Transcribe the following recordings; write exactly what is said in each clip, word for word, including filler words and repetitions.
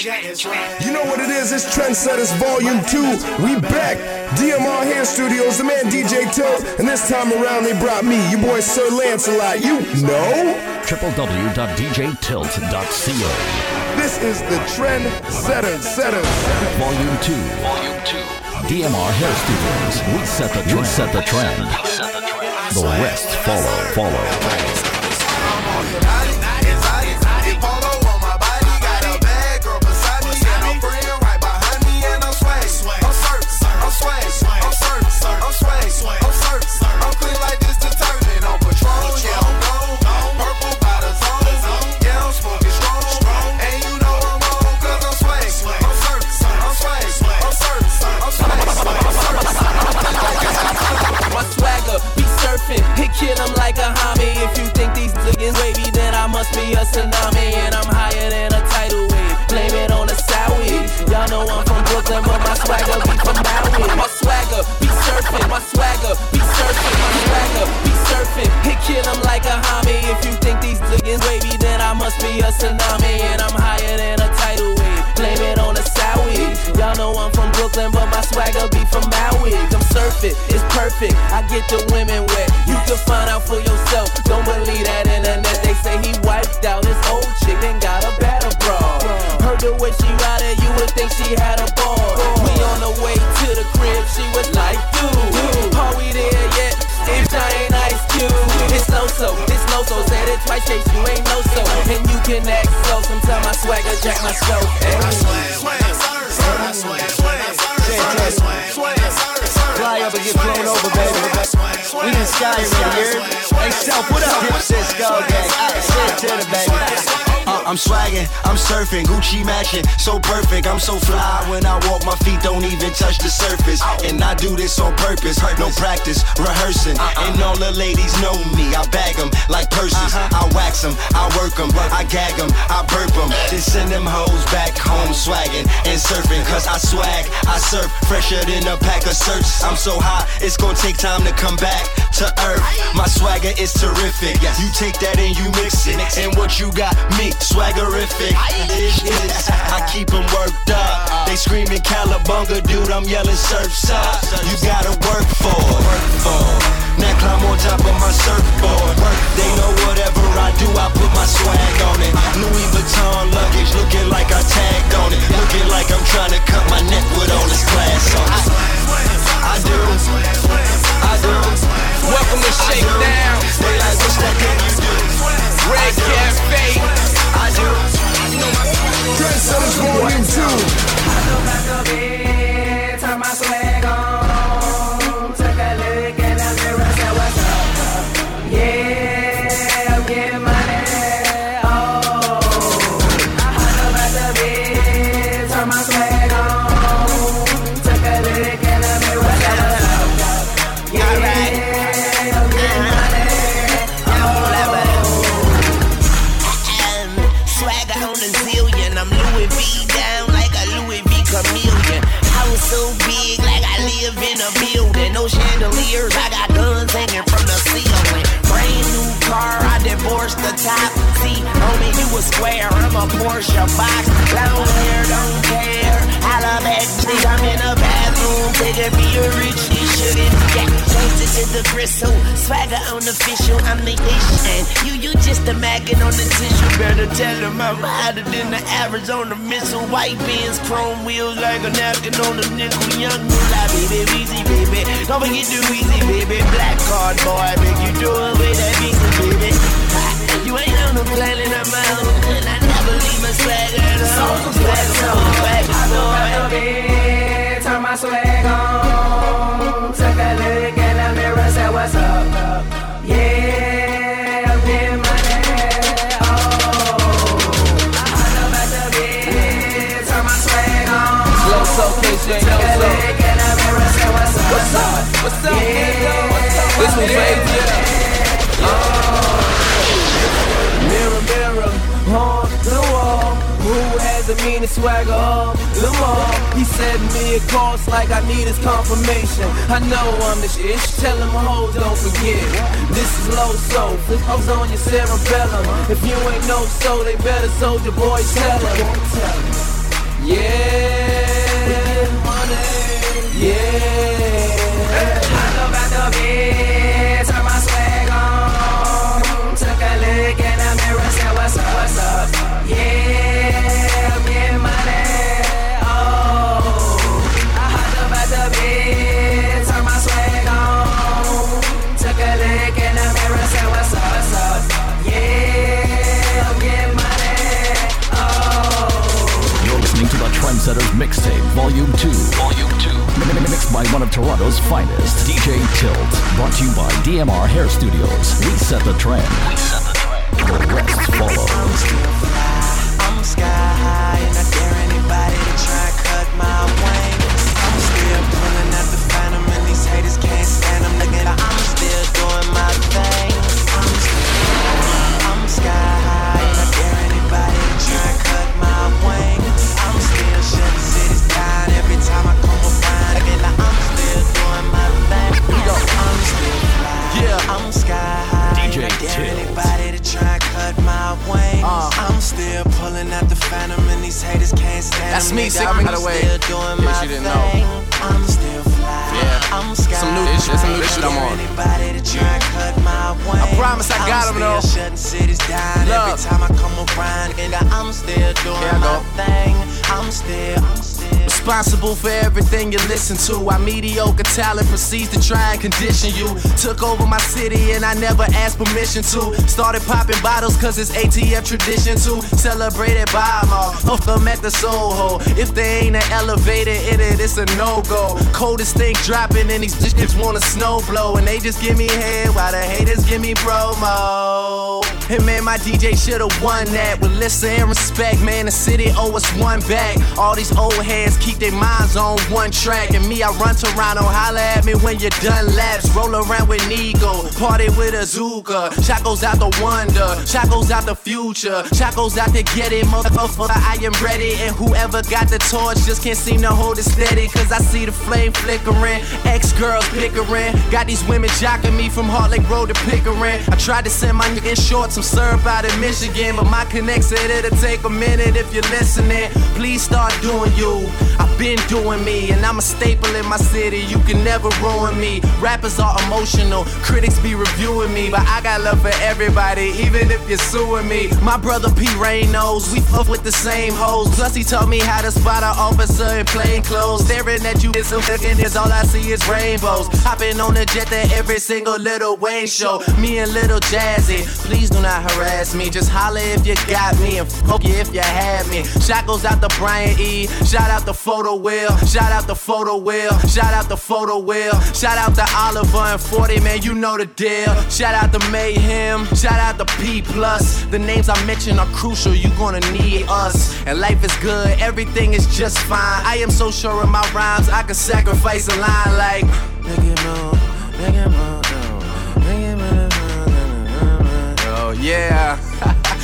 You know what it is, it's Trendsetters Volume two. We back, D M R Hair Studios, the man D J Tilt, and this time around they brought me, your boy Sir Lancelot, you know? w w w dot d j tilt dot co. This is the Trendsetters, Setters. Volume two. Volume two. D M R Hair Studios. We set the trend. We set the trend. The rest follow, follow. Kill them like a homie. If you think these niggas wavy, then I must be a tsunami. And I'm higher than a tidal wave. Blame it on the sowie. Y'all know I'm from Brooklyn, but my swagger be from Maui. My swagger be surfing. My swagger be surfing. My swagger be surfing. Hit kill them like a homie. If you think these niggas wavy, then I must be a tsunami. And I'm higher than a tidal wave. Blame it on the sowie. Y'all know I'm from Brooklyn, but my swagger be from Maui. I'm surfing. It's perfect. I get the women wet. You can find out for yourself. Don't believe that internet. They say he wiped out his old chick and got a battle brawl. Heard the way she riding, you would think she had a ball. We on the way to the crib, she was like, dude, are we there yet? If I ain't Ice Cube, it's so-so, it's no-so. Said it twice, case you ain't no-so. And you can act so. Sometimes I swagger jack myself. I swag, I swag, I swag, fly up and get blown over, baby. We in the sky right here. Hey, South, what up? Dipsets, go gang. I said to the baby. Uh, I'm swaggin', I'm surfing, Gucci matching, so perfect. I'm so fly when I walk, my feet don't even touch the surface. And I do this on purpose, no practice, rehearsing. And all the ladies know me, I bag them like purses. I wax them, I work them, I gag them, I burp them. Then send them hoes back home swaggin' and surfing. Cause I swag, I surf, fresher than a pack of surfs. I'm so high, it's gonna take time to come back to earth. My swagger is terrific, you take that and you mix it. And what you got, me. Swaggerific, I keep them worked up. They screaming Calabunga, dude, I'm yelling Surfside. You gotta work for it. Now climb on top of my surfboard. They know whatever I do, I put my swag on it. Louis Vuitton luggage, looking like I tagged on it. Looking like I'm trying to cut my neck with all this class on it. I do, I do. Welcome to Shakedown. They like, what's that thing you do? Red Cafe. I do. Trendsetters Volume two. I look like a bitch, turn my swag on. Took a look in the mirror, said what's up? Yeah, I'm getting money. Oh, I look like a bitch, turn my swag on. Took a look in the mirror, said what's up? Yeah, I'm getting money. Oh. Swagger on a zillion, I'm Louis V down like a Louis V chameleon. House so big like I live in a building. No chandeliers, I got guns hanging from the ceiling. Brand new car, I divorced the top. See, homie, you a square, I'm a Porsche box. Long hair, don't care, I love that bitch. I'm in a bathroom, taking me a rich, you shouldn't. Yeah, change it to the gristle, swagger on the official, I'm the issue. You, you just a maggot on the tissue. Better tell him I'm hotter than the average on the missile. White Benz, chrome wheels like a napkin on the nickel. Young moolah, baby, Weezy, baby. Don't forget the Weezy, baby. Black card, boy, make you do it with that Weezy, baby. You ain't on the planet, I'm out. And I never leave my swag at home. Swag on, swag on, swag on, baby. Turn my swag on. Took a look in the mirror, said what's up? Yeah. What's up? What's up? What's up? Yeah. This one's yeah. Oh. Mirror, mirror, on the wall, who has the meanest swagger on the wall? He said me a course like I need his confirmation. I know I'm the shit. Tell him hoes don't forget. This is low soul. This hoes on your cerebellum. If you ain't no soul, they better soldier boy tell him. yeah, money, yeah. I go about the bed, turn my swag on, took a look in the mirror, said what's up, what's up, yeah, I'm getting money, oh. I hung about the bed, turn my swag on, took a look in the mirror, said what's up, what's up, yeah, I'm getting money. To the Trendsetters Mixtape, Volume two. Volume two. Mixed by one of Toronto's finest, D J Tilt. Brought to you by D M R Hair Studios. We set the trend. We set the trend. The rest follows. I'm still fly. I'm sky high, and I dare anybody to try and cut my wings. I'm still pulling out the find 'em, and these haters can't stand 'em. Look at her, I'm still doing my thing. I'm still fly. I'm sky high, and I dare anybody to try and cut my wings. I'm still shutting cities down every time I come around. Again, like I'm still doing my thing. I'm still fly. Yeah. I'm sky high. D J and I dare Tilt. Anybody to try and cut my wings. Uh. I'm still pulling out the phantom, and these haters can't stand. That's me, nigga. I'm still doing my thing. Know. I'm still fly. Yeah. I'm sky high. Some new shit. Some new shit I'm on. Anybody to try and cut my wings. I promise I got him though. I'm still shutting cities down every time I come around, and I'm still doing my thing. I'm still, I'm still responsible for everything you listen to. Our mediocre talent proceeds to try and condition you. Took over my city and I never asked permission to. Started popping bottles cause it's A T F tradition to. Celebrated Bymark, hooked them at the Soho. If there ain't an elevator in it, it's a no-go. Coldest thing dropping and these bitches wanna snow blow. And they just give me head while the haters give me promo. And man, my D J should've won that. With listen and respect, man, the city owe us one back. All these old heads keep their minds on one track. And me, I run Toronto, holla at me when you're done laps. Roll around with Nigo, party with Azuka. Shot goes out the wonder, shot goes out the future. Shot goes out to get it, motherfucker, I am ready. And whoever got the torch just can't seem to hold it steady. Cause I see the flame flickering, ex-girls bickering. Got these women jocking me from Heart Lake Road to Pickering. I tried to send my nigga in short some syrup out in Michigan. But my connect said it'll take a minute if you're listening. Please start doing you. I've been doing me, and I'm a staple in my city. You can never ruin me. Rappers are emotional, critics be reviewing me, but I got love for everybody, even if you're suing me. My brother P. Ray knows we fuck with the same hoes. Plus he taught me how to spot an officer in plain clothes. Staring at you is a fucking is all I see is rainbows. Hopping on a jet to every single Lil Wayne show. Me and Lil Jazzy, please do not harass me. Just holler if you got me, and fuck you if you had me. Shot goes out to Brian E. Shout out the photo wheel, shout out the photo wheel, shout out the photo wheel, shout out to Oliver and forty, man, you know the deal. Shout out to Mayhem, shout out to P Plus. The names I mentioned are crucial, you gonna need us. And life is good, everything is just fine. I am so sure of my rhymes, I could sacrifice a line like nigga move, nigga move, nigga move. Oh yeah.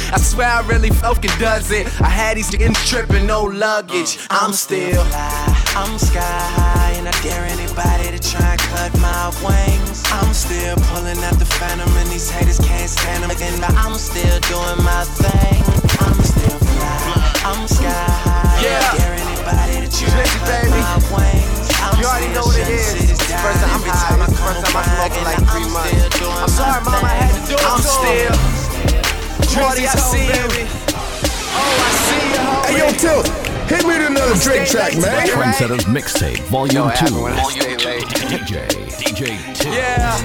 I swear I really fucking does it. I had these chickens tripping, no luggage. I'm still fly, I'm sky high, and I dare anybody to try and cut my wings. I'm still pulling out the phantom, and these haters can't stand 'em. Again, but I'm still doing my thing. I'm still fly, I'm sky high, yeah. And I dare anybody to try and cut baby. My wings. I'm you already know what it is. First time I'm high, my first time I smoked for like three months. I'm sorry, mom, I had to do it. I'm still. Party, I see you. Oh, I see you, homie. Hey, yo, Tilt, hit me with another Drake track, man. Trendsetters Mixtape, Volume two. Volume two. D J, D J Tilt. Yeah.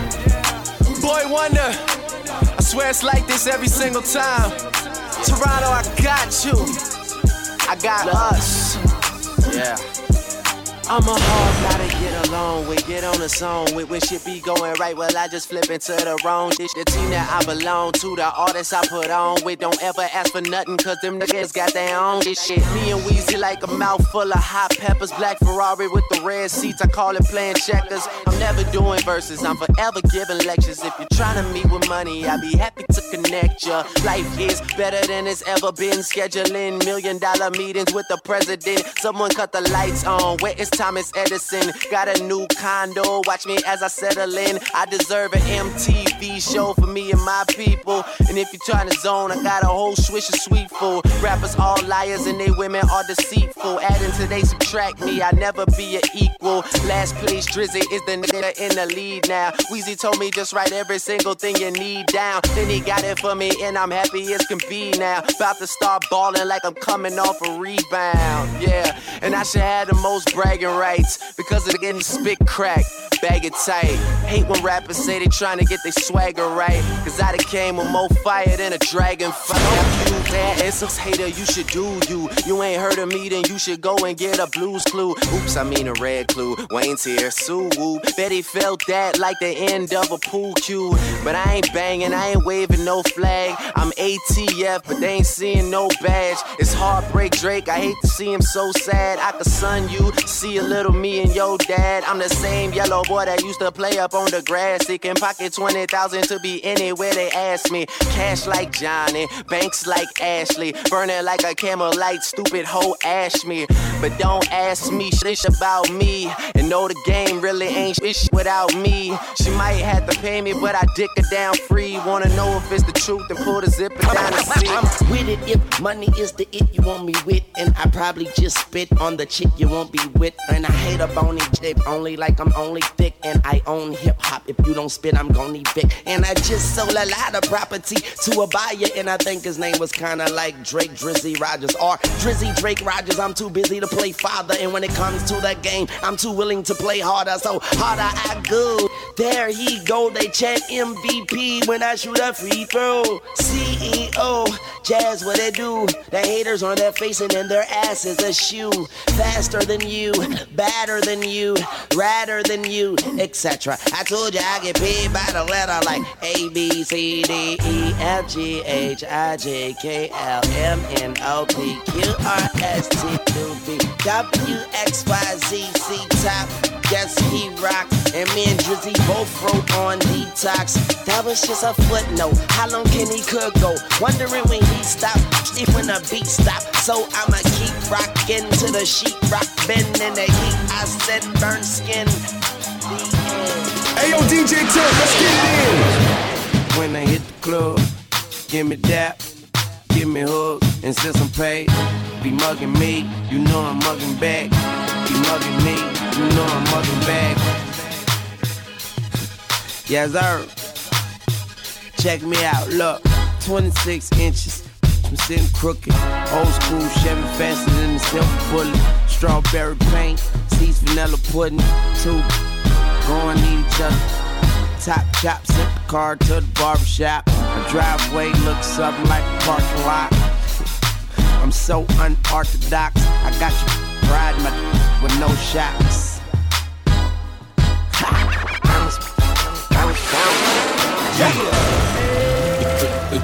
Boy Wonder. I swear it's like this every single time. Toronto, I got you. I got us. Yeah. I'm a hard guy to get along with, get on the song with. When shit be going right, well I just flip into the wrong shit. The team that I belong to, the artists I put on with. Don't ever ask for nothing, cause them niggas got their own shit. Me and Weezy like a mouthful of hot peppers. Black Ferrari with the red seats, I call it playing checkers. I'm never doing verses, I'm forever giving lectures. If you're trying to meet with money, I'd be happy to connect ya. Life is better than it's ever been. Scheduling million dollar meetings with the president. Someone cut the lights on, where is Thomas Edison? Got got a new condo, watch me as I settle in. I deserve an M T V show for me and my people. And if you're trying to zone, I got a whole swish of sweet food. Rappers all liars and they women are deceitful. Add until they subtract me, I never be an equal. Last place Drizzy is the nigga in the lead now. Weezy told me just write every single thing you need down. Then he got it for me and I'm happy as can be now. About to start balling like I'm coming off a rebound, yeah. And I should have the most bragging rights because of the getting spit crack. Bag it tight. Hate when rappers say they trying to get their swagger right. Cause I done came with more fire than a dragon fight. Don't you that essence hater, you should do you. You ain't heard of me, then you should go and get a blues clue. Oops, I mean a red clue. Wayne's here, Sue Woo. Bet he felt that like the end of a pool cue. But I ain't banging, I ain't waving no flag. I'm A T F, but they ain't seeing no badge. It's heartbreak Drake, I hate to see him so sad. I could sun you, see a little me and your dad. I'm the same yellow boy that used to play up on the grass. They can pocket twenty thousand to be anywhere they ask me. Cash like Johnny, banks like Ashley. Burning like a camel light, stupid hoe ash me. But don't ask me shit about me. And know the game really ain't shit without me. She might have to pay me, but I dick her down free. Wanna know if it's the truth and pull the zipper down the seat. I'm with it if money is the it you want me with. And I probably just spit on the chick you won't be with. And I hate a bony chick only like I'm only thick. And I own hip-hop. If you don't spit, I'm gon' evict. And I just sold a lot of property to a buyer. And I think his name was kinda like Drake Drizzy Rogers. Or Drizzy Drake Rogers. I'm too busy to play father. And when it comes to that game, I'm too willing to play harder. So harder I go. There he go. They chant M V P when I shoot a free throw. C E O. Jazz, what it do? The haters on their face and in their ass is a shoe. Faster than you. Badder than you. Radder than you. Etc. I told you I get paid by the letter like A, B, C, D, E, F, G, H, I, J, K, L, M, N, O, P, Q, R, S, T, U, V, W, X, Y, Z, C, top. Yes, he rock. And me and Drizzy both wrote on detox. That was just a footnote. How long can he cook go? Wondering when he stop. If when the beat stop. So I'ma keep rockin' to the sheet rock. Bend in the heat. I said burn skin. Hey yo, D J Tilt, let's get it in. When I hit the club, give me dap, give me hook, and since I'm paid, be mugging me, you know I'm mugging back. Be mugging me, you know I'm mugging back. Yes sir. Check me out, look, twenty-six inches. I'm sitting crooked, old school Chevy faster than the silver bullet. Strawberry paint, seeds vanilla pudding, two. Going to each other. Top chop, sent the car to the barbershop. My driveway looks something like a parking lot. I'm so unorthodox. I got you riding my d- with no shots.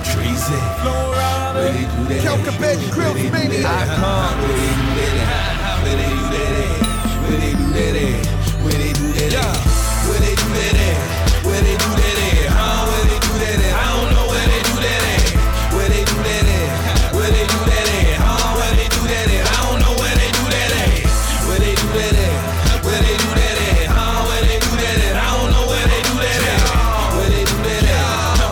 Drizzy. Where they do that? Where they do that? Where they do that? Where they do that? Where they do that at? Where they do that at? Where they do that at? Huh? Where they do that at? I don't know where they do that at. Where they do that at? Where they do that at? Huh? Where they do that at? I don't know where they do that at. Where they do that at? Where they do that at? Huh? Where they do that at? I don't know where they do that at. Where they do that at?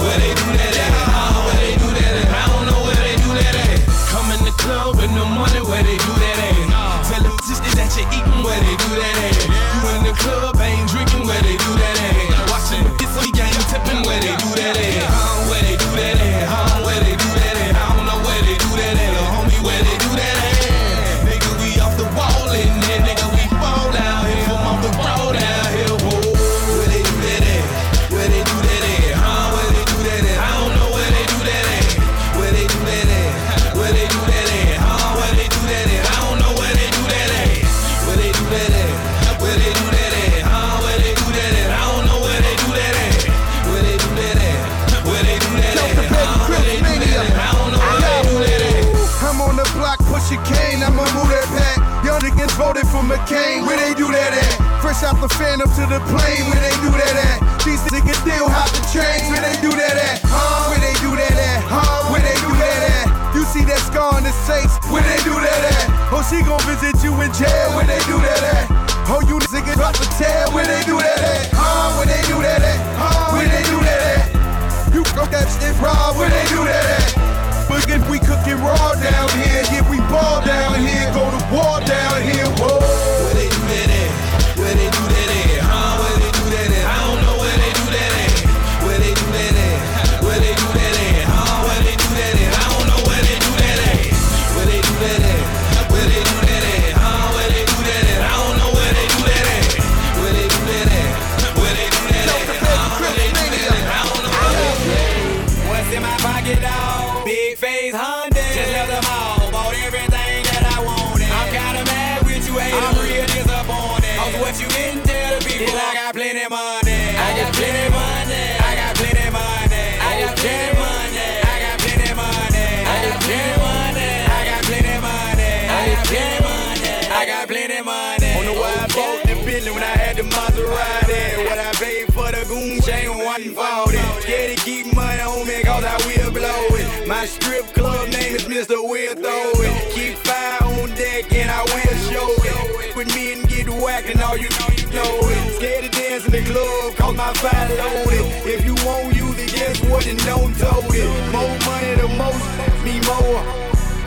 Where they do that at? Huh? Where they do that at? I don't know where they do that at. Come in the club in the morning, where they do that at? Tell them sisters that you eatin', where they do that at? The club ain't drinking where they do that at. Watching this we game tipping where they do that at. Huh? Where they do that at? Huh? Where they do that at? I don't know where they do that at. Oh, homie, where they do that at? Nigga, we off the wall in there. Nigga, we fall down here. I'm off the road out here. Whoa. Where they do that at? Where they do that at? Huh? Where they do that at? I don't know where they do that at. Where they do that at? Where they do that at? Huh? Where they do that at? I don't know where they do that at. Where they do that at? Where they do that? She came, I'ma move that back. Young niggas voted for McCain, where they do that at? Fresh out the phantom to the plane, where they do that at? These niggas still hop the chains, where they do that at? Huh? Where they do that at? Huh? Where they do that at? You see that scar on the face, where they do that at? Oh, she gon' visit you in jail, where they do that at? Oh, you niggas about to Maserati. What I paid for the goons ain't one faulty. Scared to keep money on me cause I will blow it. My strip club name is Mister Will Throw It. Keep fire on deck and I will show it. With me and get whack and all you know you know it. Scared to dance in the club cause my fire loaded. If you won't use it, guess what and don't told it. More money the most, me more.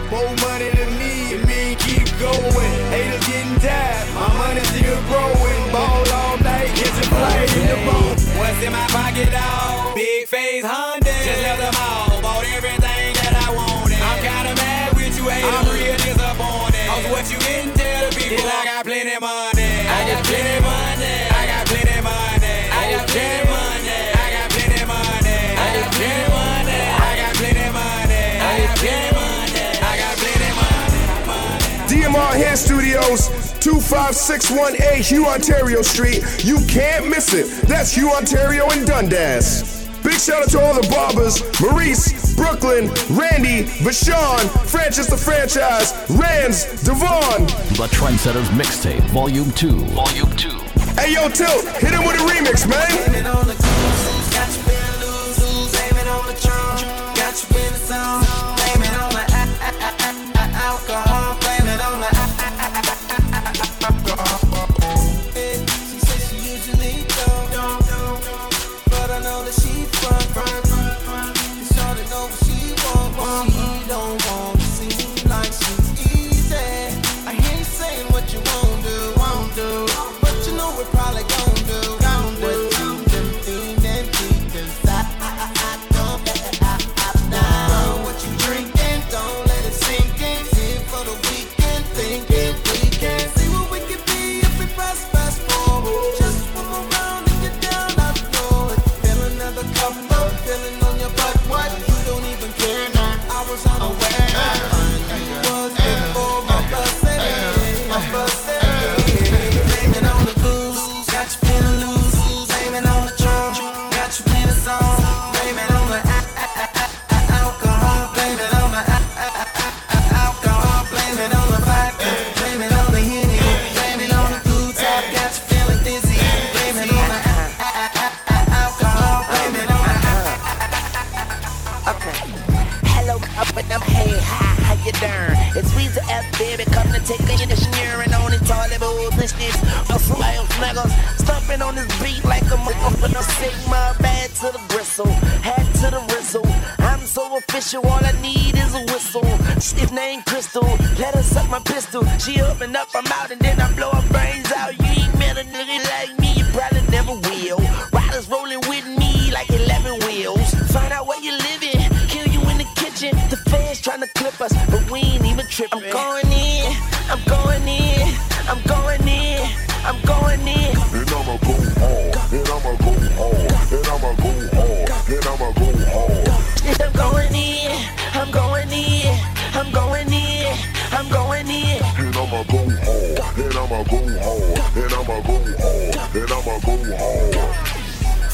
More money than me, me keep going. Haters getting tired, my money still growing. Ball all night, get to play in the boat. What's in my pocket, dawg? Big face Honda. Just left them all, bought everything that I wanted. I'm kinda mad with you, haters. I'm real disappointed. Cause what you didn't tell the people, I got plenty money. I got plenty money. I got plenty money. I got plenty money. I got plenty money. I got plenty money. I got plenty money. I got plenty money. D M R Hair Studios, two five six one eight Hugh Ontario Street. You can't miss it. That's Hugh Ontario and Dundas. Big shout out to all the barbers, Maurice, Brooklyn, Randy, Vashon, Francis the Franchise, Rams, Devon. The Trendsetters Mixtape, Volume two. Volume two. Hey, yo, Tilt, hit him with a remix, man. Aiming on the cruise, got you in the lose, aiming on the charm, got you in the zone, aiming on the alcohol. All I need is a whistle. Stiff name Crystal. Let her suck my pistol. She up and up, I'm out, and then I blow her brains out. You ain't met a nigga like me, you probably never will. Riders rolling with me like eleven wheels. Find out where you living, kill you in the kitchen. The fans trying to clip us, but we ain't even tripping. I'm going in, I'm going in, I'm going in, I'm going in. And I'ma go hard, and I'ma go hard, and I'ma go hard, and I'ma go hard. I'm going in, I'm going in, I'm going in, I'm going in. And I'ma go hard, and I'ma go hard, and I'ma go hard, and I'ma go hard.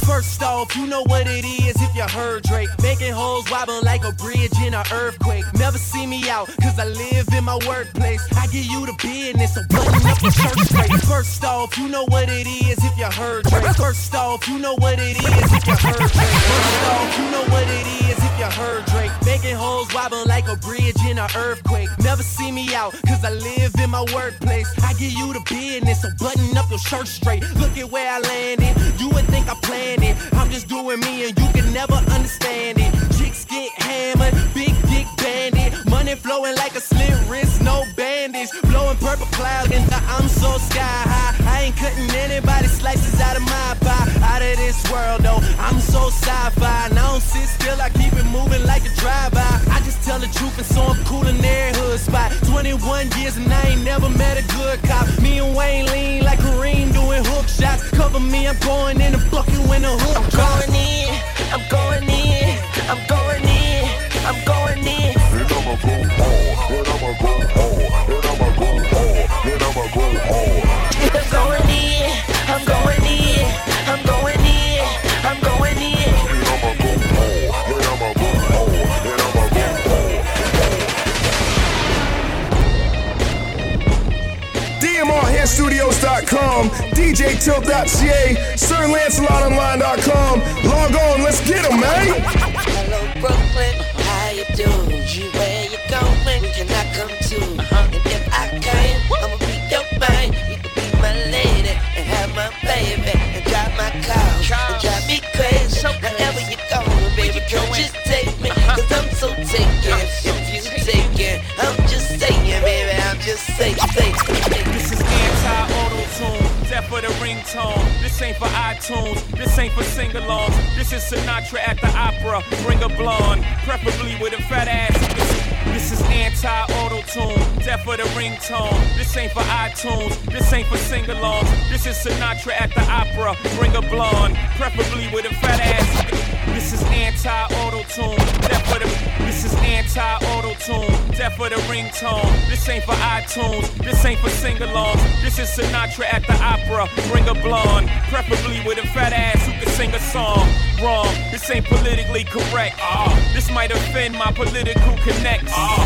First off, you know what it is if you heard Drake. Making hoes wobble like a bridge in an earthquake. Never see me out, cause I live in my workplace. I give you the business, so button up your shirt straight. First off, you know what it is if you heard Drake. First off, you know what it is if you heard Drake. First off, you know what it is. I heard Drake, making hoes wobble like a bridge in an earthquake. Never see me out, cause I live in my workplace. I give you the business, so button up your shirt straight. Look at where I landed, you would think I planned it. I'm just doing me and you can never understand it. Chicks get hammered, big dick bandit. Money flowing like a slit wrist, no bandage. Blowing purple cloud and I'm so sky high. I ain't cutting anybody slices out of my pie. Out of this world though, I'm so sci-fi. And I don't sit still, I keep it moving like a drive-by. I just tell the truth and so I'm cool in their hood spot. twenty-one years and I ain't never met a good cop. Me and Wayne lean like Kareem doing hook shots. Cover me, I'm going in and fuck you in the hook. I'm going in, I'm going in, I'm going in, I'm going in. And I'ma go hard, and I'ma go hard, and I'ma go hard, and I'ma go hard. I'm going in, I'm going in, I'm going in, I'm going in. And I'ma go hard, and I'ma go hard, and I'ma go hard. D M R Hair Studios dot com, D J Tilt dot C A, Sir Lancelot online dot com. Log on, let's get them, man. Hello, Brooklyn, how you doing? You where you going? Can I come too? Uh-huh. And if I can, I'ma be your man. You can be my lady and have my baby and drive my car and drive me crazy. So wherever you going, baby, you don't just take me, uh-huh. Cause I'm so taken. Uh-huh. If you take it, I'm just saying, baby, I'm just saying, saying, saying. This is anti-auto-tune. That for the ringtone. This ain't for iTunes. This ain't for sing-alongs. This is Sinatra at the opera. Bring a blonde, preferably with a fat ass. This is anti-auto-tune. That for the ringtone. This ain't for iTunes. This ain't for sing-alongs. This is Sinatra at the opera. Bring a blonde, preferably with a fat ass. This is anti-auto-tune. That for the. This is anti-auto-tune. That for the ringtone. This ain't for iTunes. This ain't for sing-alongs. This is Sinatra at the opera. Bring a blonde, preferably with a fat ass who can sing a song. Wrong, this ain't politically correct. Uh, this might offend my political connects. Uh.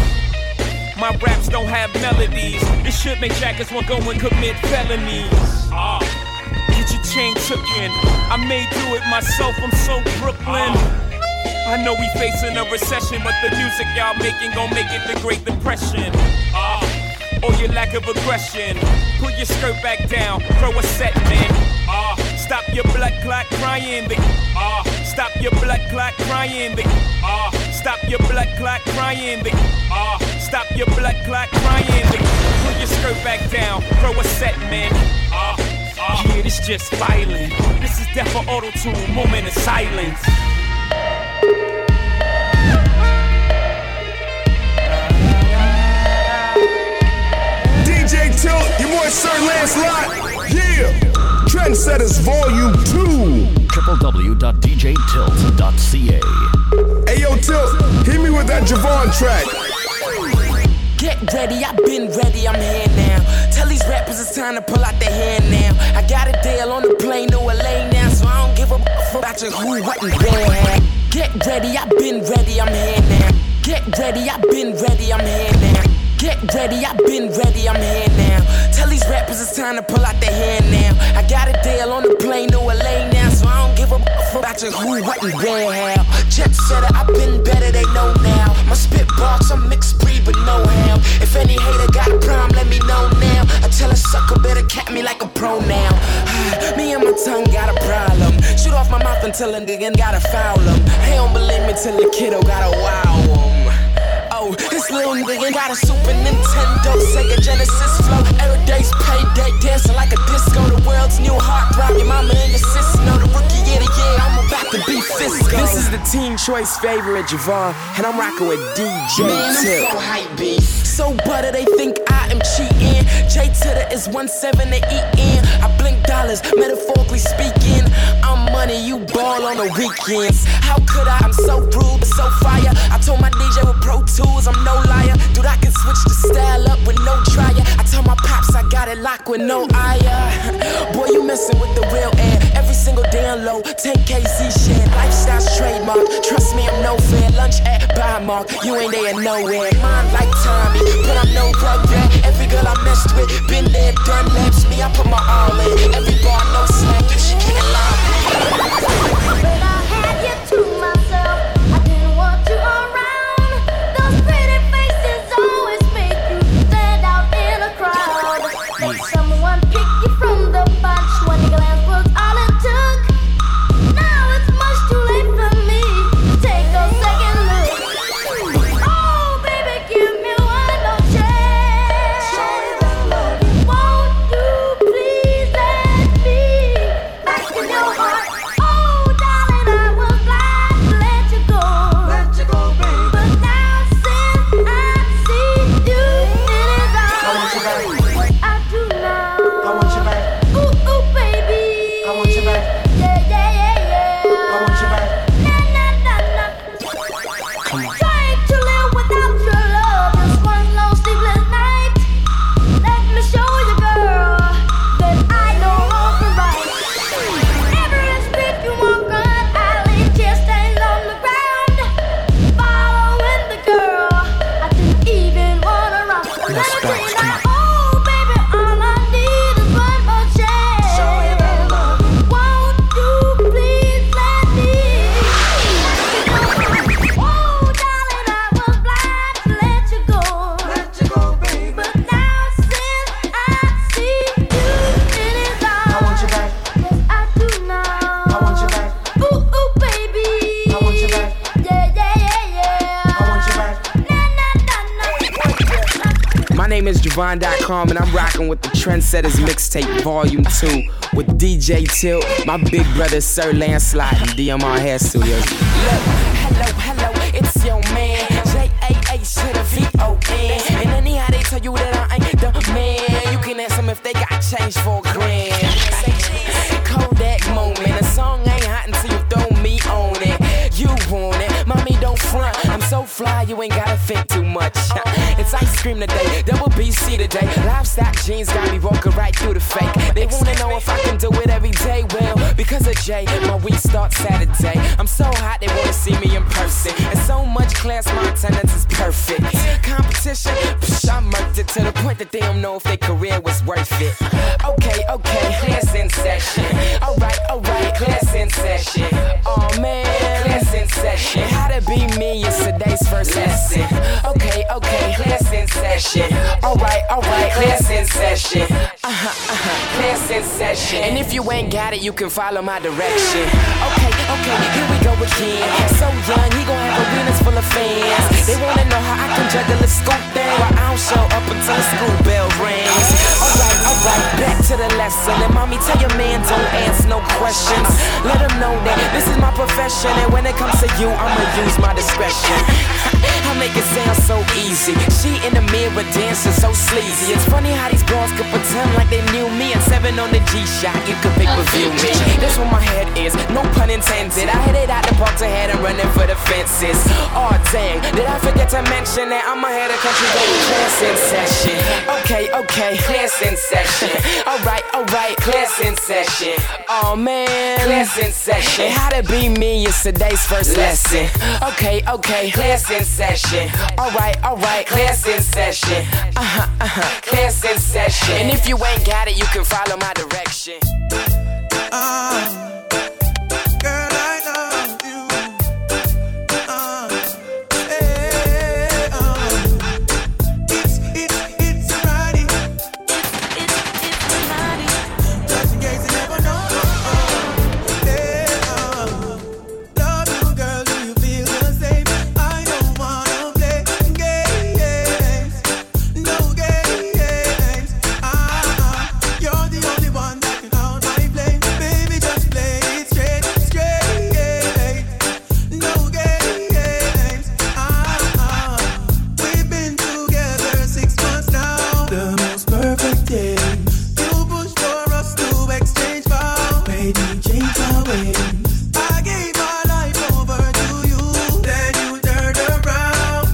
My raps don't have melodies. It should make jackets want go and commit felonies. Uh. Get your chain tookin'. I may do it myself, I'm so Brooklyn. Uh. I know we facing a recession, but the music y'all making gon' make it the Great Depression. Uh. Or your lack of aggression. Pull your skirt back down, throw a set, man. Uh, stop your blood clot crying, big. Uh, stop your blood clot crying, big. Uh, stop your blood clot crying, big. Uh, stop your blood clot crying, big. Pull your skirt back down, throw a set, man. Uh, uh, yeah, this just violent. This is death for auto-tune, moment of silence. Tilt, your boy Sir Lancelot, yeah! Trendsetters Volume two! w w w dot d j tilt dot c a Ayo Tilt, hit me with that Jahvon track! Get ready, I've been ready, I'm here now. Tell these rappers it's time to pull out their hair now. I got a deal on the plane to L A now, so I don't give a f- about your who, what, and where. Get ready, I've been ready, I'm here now. Get ready, I've been ready, I'm here now. Get ready, I've been ready, I'm here now. Tell these rappers it's time to pull out their hair now. I got a deal on the plane to L A now, so I don't give a f- about your who, what, and where, how. Jet setter, I've been better, they know now. My spit box, I'm mixed breed with no how. If any hater got a problem, let me know now. I tell a sucker better cat me like a pronoun. Me and my tongue got a problem. Shoot off my mouth until a nigga gotta foul him. They don't believe me till the kiddo got a wow him. This little nigga got a Super Nintendo, Sega Genesis flow. Every day's payday, dancing like a disco. The world's new heart rock, your mama and your sis know. The rookie year to year, I'm about to be Fisco. This is the teen choice favorite, Jahvon, and I'm rocking with D J Man, Tip. I'm so hype beast. So butter, they think I am cheating. J to the is one seven they eatin'. I blink dollars, metaphorically speaking. I'm money, you ball on the weekends. How could I? I'm so rude, but so fire. I told my D J with Pro Tools, I'm no liar. Dude, I can switch the style up with no dryer. I tell my pops I got it locked with no ire. Boy, you messing with the real air. Every single download, ten K Z shit. Lifestyle's trademark, trust me, I'm no fair. Lunch at Bymark, you ain't there nowhere. Mine like Tommy, but I'm no rug rat. Every girl I messed with, been there, done laps me. I put my all in, every bar no slack. If she can't lie, but I had you to myself. No! Vine dot com, and I'm rocking with the Trendsetters Mixtape Volume two with D J Tilt, my big brother Sir Lancelot, and D M R Hair Studios. Look, hello, hello, it's your man, J A H to the V O N. And anyhow they tell you that I ain't the man, you can ask them if they got change for a grand. Kodak moment, a song ain't hot until you throw me on it. You want it, mommy don't front, I'm so fly you ain't gotta think too much. It's ice cream today, double B C today. Livestock jeans got me walking right through the fake. They wanna know if I can do it every day. Well, because of Jay, my week starts Saturday. I'm so hot they wanna see me in person. And so much class, my attendance is perfect. Competition, psh, I murked it to the point that they don't know if their career was worth it. Okay, okay, class in session. Alright, alright, class in session. Aw oh, man, class in session. How to be me is today's first lesson. Okay, okay, class in session. Alright, alright, class in session. Uh-huh, uh-huh, class in session. And if you ain't got it, you can follow my direction. Okay, okay, here we go again. So young, he gon' have arenas full of fans. They wanna know how I can juggle a scoop thing, but I don't show up until the school bell rings. Alright, alright, back to the lesson. And mommy, tell your man don't ask no questions. Let him know that this is my profession, and when it comes to you, I'ma use my discretion. I make it sound so easy. She in the mirror dancing so sleazy. It's funny how these girls could pretend like they knew me. And seven on the G-Shot, you could pay-per-view me. That's where my head is, no pun intended. I headed out the park to head and running for the fences. Aw, oh, dang, did I forget to mention that I'm ahead of country baby? Class in session. Okay, okay, class in session. Alright, alright, class in session. Aw, oh, man, class in session. And how to be me is today's first lesson. Okay, okay, class in session. Alright, alright, class in session. Uh-huh, uh-huh, class in session. And if you ain't got it, you can follow my direction. Uh, girl, I love you. Uh, hey, uh, it's, it's, it's a party. It's, it's, it's a party. Just in case you never know. Uh, hey, uh, love you, girl, do you feel the same? I don't wanna play games, no games. Ah, uh, you're the only one that can count my blame. Baby, just play it straight, straight, no games. Ah, uh, we've been together six months now, the most perfect days. You pushed for us to exchange vows, baby, change our ways. I gave my life over to you, then you turned around.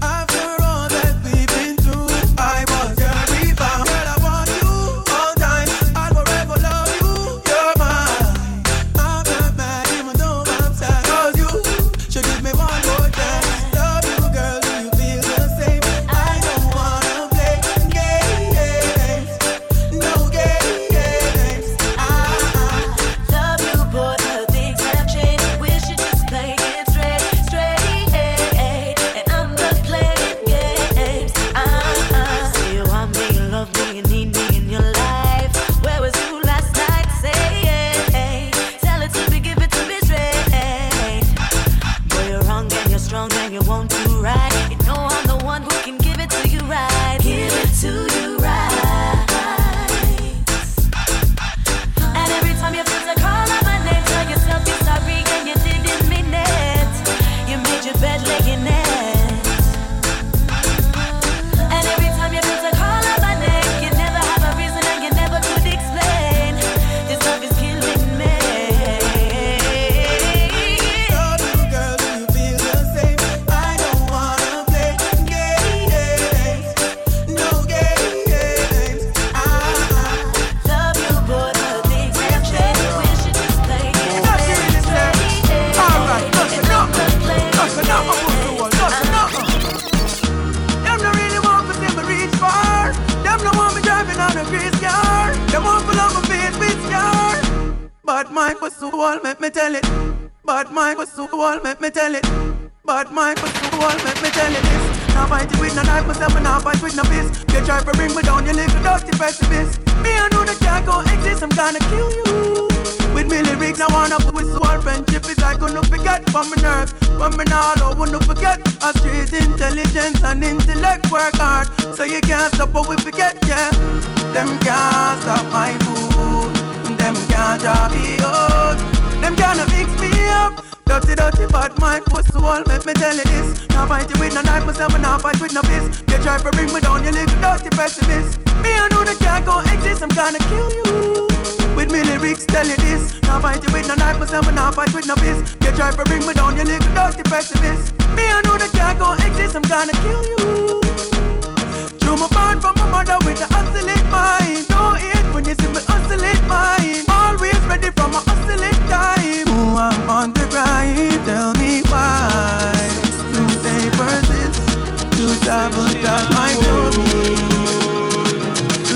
After all that we've been through, I was your rebound. Girl, I want you all time. I'll forever love you. You're mine. I'm not mad, even though I'm sad. 'Cause you should give me one more chance. Love you, girl. Do you feel the same? I don't wanna play games, no games. Ah, Love you, boy, but things have changed. We should just play it straight, straight. And I'm not playing games. Ah, say you want me, you love me, you need me in your life. Where was you last night? Say, tell it to me, give it to me straight. Boy, you're wrong and you're strong and you won't do right. You know I'm the one who can give it to you right. Give it to you right. And every time you feel to call out my name, tell yourself you're sorry and you didn't mean it. You made your bed laying it. And every time you feel to call out my name, you never have a reason and you never could explain. This love is killing me. Love you, girl, do you feel the same? I don't wanna play games, no games. Ah, Love you, boy, but things have changed. We should just play it straight. Alright, listen up, listen up, I want to listen up. Them no really want me till me reach far. Them no want me driving on a grease car. Them want me love me face with scar. But my pussy wall make me tell it. But my pussy wall make me tell it. But my pussy wall make me tell it this. Now fight it with no knife, myself and I fight with no fist. You try to bring me down, you little dirty pacifist. Me I know that can't coexist, I'm gonna kill you. We With me lyrics, I wanna push one friendship is like gonna forget from my nerves. From me now, I don't wanna forget. I street intelligence and intellect work hard, so you can't stop what we forget, yeah. Them can't stop my food. Them can't drop me out. Them can't fix me up. Dirty, dirty, but my foot soul, let me tell you this. Now fight you with no knife, myself and now fight with no fist. You try to bring me down, you little dirty pessimist. Me, I know that can't go exist, I'm gonna kill you. With me lyrics, tell you this. Now fight you with no knife, myself and now fight with no fist. You try to bring me down, you little dirty pessimist. Me, I know that can't go exist, I'm gonna kill you. Drew my bond from my mother with a hustling mind. No hate when you see me hustling mind. Always ready from a hustling time. Ooh, I'm on the grind, tell me why. Two day verses, two double that my soul.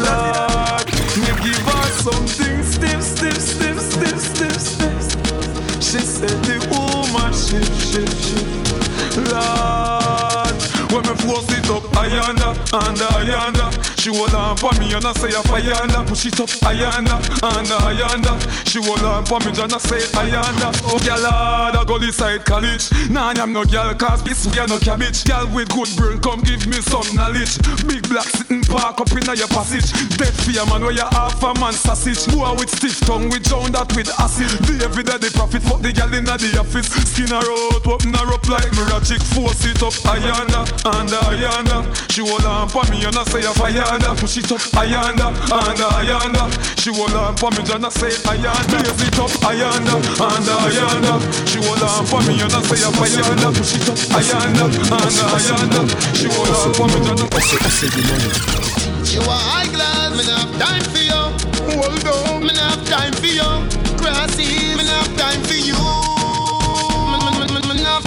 Lord, you give us something stiff, stiff, stiff, stiff, stiff, stiff. She said the woman shift, shift, shift. Lord, when me force it up, I under, under, I under. She will lamp on me and I say a fire and I push it up Ayanda, and Ayanda. She will lamp on me and I say Ayanda. Oh girl, I go this side college. Nah, I'm no girl cause this girl no cabbage. Girl with good brain, come give me some knowledge. Big black sitting park up in your passage. Dead fear man where you half a man sausage. Boy with stiff tongue, we drown that with acid. The every day the profit, fuck the girl in the office. Skin her out, open her up like magic. Force it up Ayanda, and Ayanda. She will lamp on me and I say a fire. Push it up, Ayanda, and Ayanda. She will lamp for me, and I say Ayanda. Raise it up, Ayanda, and Ayanda. She will lamp for me, and I say Ayanda. Push it up, Ayanda, and Ayanda. She will lamp for me, and I say Ayanda. You are high class, me not have time for you. Hold on, me not have time for you. Grassy, me not have time for you.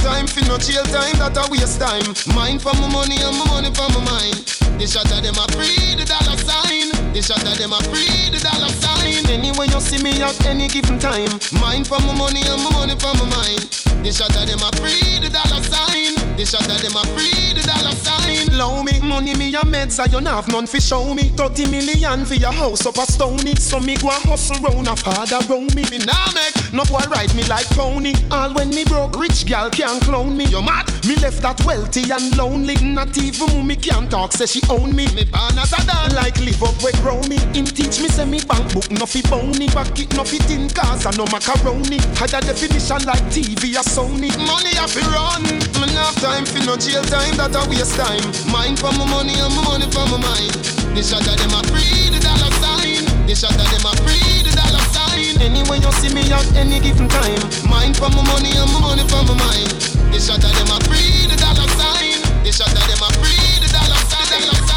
Time for no jail time, that a waste time. Mine for my money and my money for my mind. They shot at them a free the dollar sign. They shot at them a free the dollar sign. Anyway you see me at any given time. Mine for my money and my money for my mind. They shot at them a free the dollar sign. They shot at them a free the dollar sign. Low me, money me a meds I don't have none for show me. Thirty million for your house up a stony. So me go a hustle round a father round me. Me now make, no boy ride me like pony. All when me broke, rich gal can't clone me. You mad? Me left that wealthy and lonely. Not even who me can't talk, say she own me. Me born as a dad, like live up where grow me. Him teach me say me bank book no fi bony. Back it no fi tin cars and no macaroni. Higher definition like T V or Sony. Money I fi run. Me not have time fi no jail time, that a waste time. Mine for my money and my money for my mind. They shot at them a free the dollar sign. They shot at them a free the dollar sign. Anyway you see me at any given time. Mine for my money and my money for my mind. They shot at them a free the dollar sign. They shot at them a free the dollar sign, dollar sign.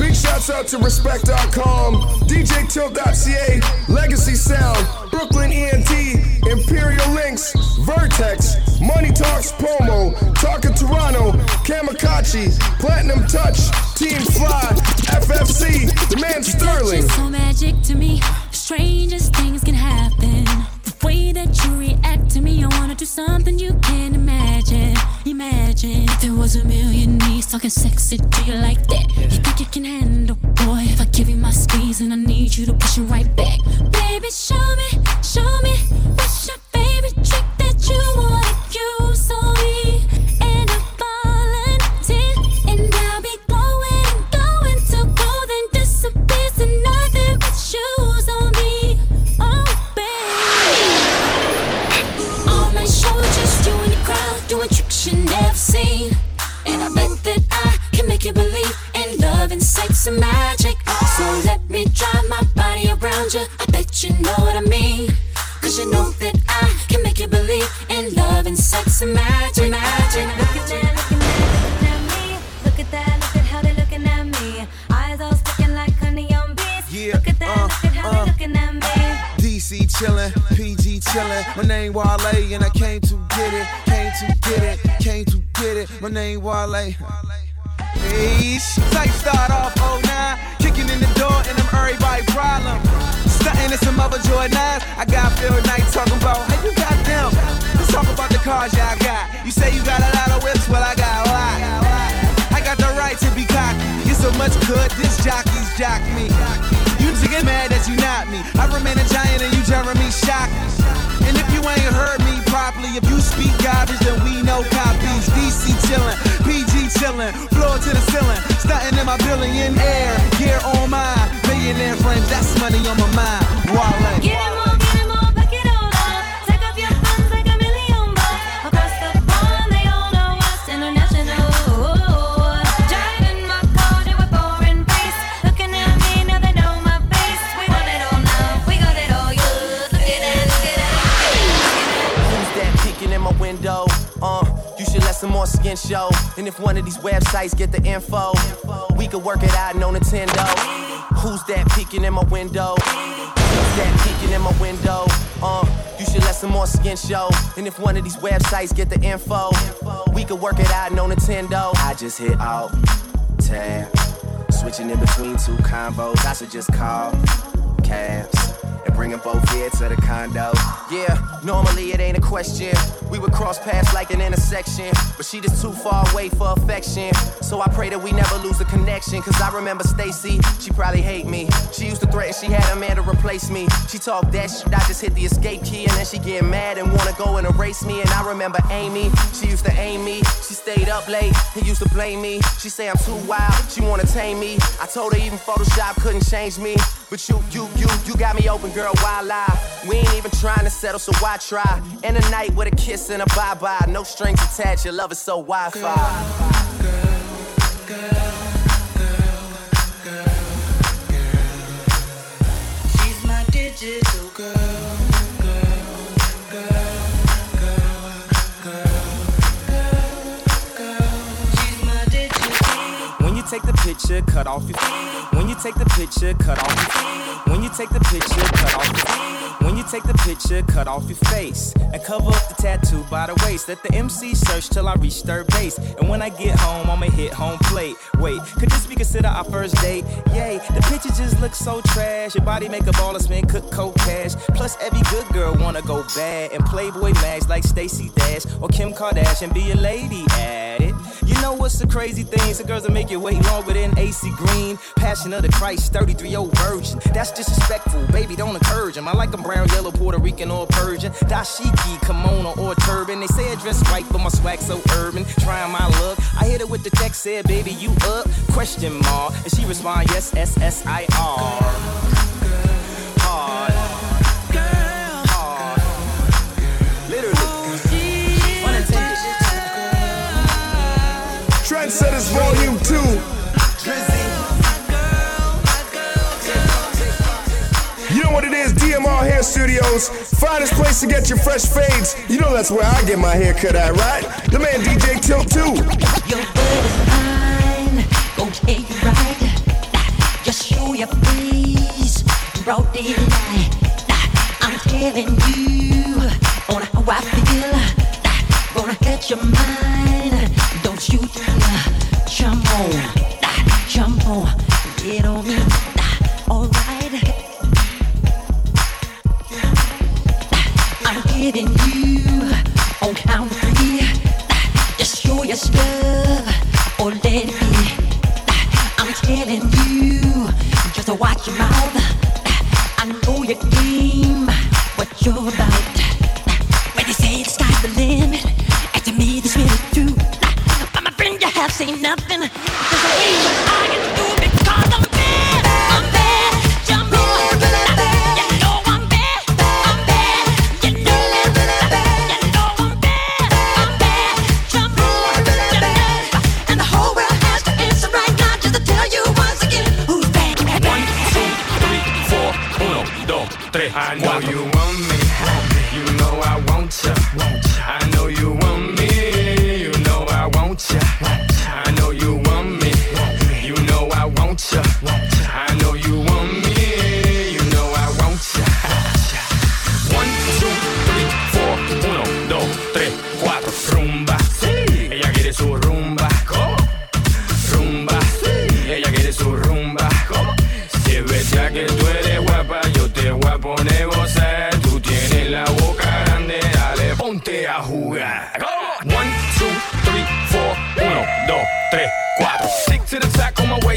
Big shouts out to respect dot com, D J Tilt dot C A, Legacy Sound, Brooklyn E N T, Imperial Links, Vertex, Money Talks Promo, Talkin' Toronto, Kamikaze, Platinum Touch, Team Fly, F F C, the man Sterling. You're so magic to me. Strangest things can happen. The way that you react to me, I wanna do something you can't imagine. Imagine if there was a million knees talking sexy to you like that. You think you can handle, boy? If I give you my squeeze and I need you to push it right back, baby, show me, show me what's your favorite trick that you wanna use on me. And I'm falling deep, and I'll be going, going to go, then disappears to nothing but shoes on. Doing tricks you never seen. And I bet that I can make you believe in love and sex and magic. So let me drive my body around you. I bet you know what I mean. Cause you know that I can make you believe in love and sex and magic. Magic. Look at that, look at me. Look at that, look at how they looking at me. Eyes all sticking like honey on bees. Yeah. Look at that, uh, look at how uh. they looking at me. D C chillin', P G chillin'. My name Wale and I came to get it, came to get it, came to get it. My name Wale. Peace. Sight start off oh nine, kicking in the door and I'm everybody problem. Stuntin' in some other Jordan nines. I got Phil Knight talking about how you got them. Let's talk about the cars y'all got. You say you got a lot of whips, well I got a lot. I got the right to be cocky. You so much good, this jockey's jock me. You get mad that you not me. I remain a giant and you Jeremy Shock. And if you ain't heard me properly, if you speak garbage, then we know copies. D C chillin', P G chillin', floor to the ceiling, stuntin' in my billion air, gear on mine, millionaire friends, that's money on my mind. Wallin'. Get him all, get him all, back it all up. Take off your funds like a million bucks. Across the pond, they all know us, international. Driving my car to a foreign place. Looking at me, now they know my face. We want it all now, we got it all, you. Look at that, look at that. Who's that peeking in my window? Uh, you should let some more skin show. And if one of these websites get the info, we could work it out and on Nintendo. Who's that peeking in my window? Who's that peeking in my window? Uh, you should let some more skin show. And if one of these websites get the info, we could work it out and on Nintendo. I just hit out, tab, switching in between two combos. I should just call cabs. Bringing both here to the condo. Yeah, normally it ain't a question. We would cross paths like an intersection. But she just too far away for affection. So I pray that we never lose a connection. Cause I remember Stacy, she probably hate me. She used to threaten she had a man to replace me. She talked that shit, I just hit the escape key. And then she get mad and wanna go and erase me. And I remember Amy, she used to aim me. She stayed up late, and used to blame me. She say I'm too wild, she wanna tame me. I told her even Photoshop couldn't change me. But you, you, you, you got me open, girl, why lie? We ain't even trying to settle, so why try? In the night with a kiss and a bye-bye. No strings attached, your love is so Wi-Fi. Girl, girl, girl, girl, girl. She's my digital girl. Take the picture, cut off your feet. When you take the picture, cut off your feet. When you take the picture, cut off your feet. When you take the picture, cut off your face. And cover up the tattoo by the waist. Let the M C search till I reach third base. And when I get home, I'ma hit home plate. Wait, could this be considered our first date? Yay, the picture just looks so trash. Your body make a baller spin, cook cold cash. Plus every good girl wanna go bad. And Playboy mags like Stacy Dash or Kim Kardashian be a lady at it. You know what's the crazy thing? Some girls that make you wait longer than A C Green. Passion of the Christ, thirty-three-year-old virgin. That's disrespectful, baby, don't encourage him. I like them brown, yellow, Puerto Rican or Persian. Dashiki, kimono or turban. They say I dress right, but my swag so urban. Trying my luck, I hit her with the text, said, baby, you up? Question mark. And she respond, yes, S S I R. Trendsetters Volume two. Drizzy. You know what it is, D M R Hair Studios. Finest place to get your fresh fades. You know that's where I get my hair cut at, right? The man D J Tilt too. Your bird is mine. Go get it right. Just show your face. Broad daylight. I'm telling you on how I feel. Gonna catch your mind. Don't you jump on, jump on, get on me, alright. I'm getting you on count three. Just show your stuff or let it be. I'm telling you, just watch your mouth. I know your game, what you're about. When they say the sky's the limit, and to me this really true. I've seen nothing. There's a reason I can do because I'm bad. I'm bad. Jump on. You know I'm bad. I'm bad. You know I'm bad. You know I'm bad. I'm bad. Jump on. You know. And the whole world has to answer right now just to tell you once again who's bad. One, two, three, four. Uno, dos, tres. I know you want me. You know I want you. I know you want me. You know I want you.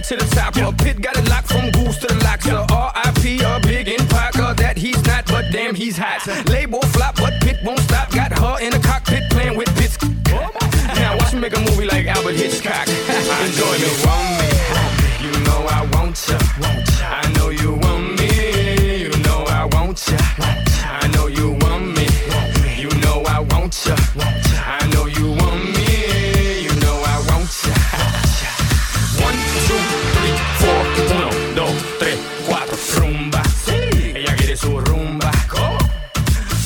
To the top, yeah. Pit got it locked from goose to the lock. Yeah. So R I P, a big impact, that he's not, but damn. these hats. Label flop, but pit won't stop. Got her in the cockpit playing with bits. Now watch me make a movie like Albert Hitchcock. Enjoy me, want me. You know I want ya. I know you want me. You know I want ya. I know you want me. You know I want ya. I know you want me. You know I want ya. One, two, three, four. Uno, dos, tres, cuatro. Rumba. Ella quiere su rumba.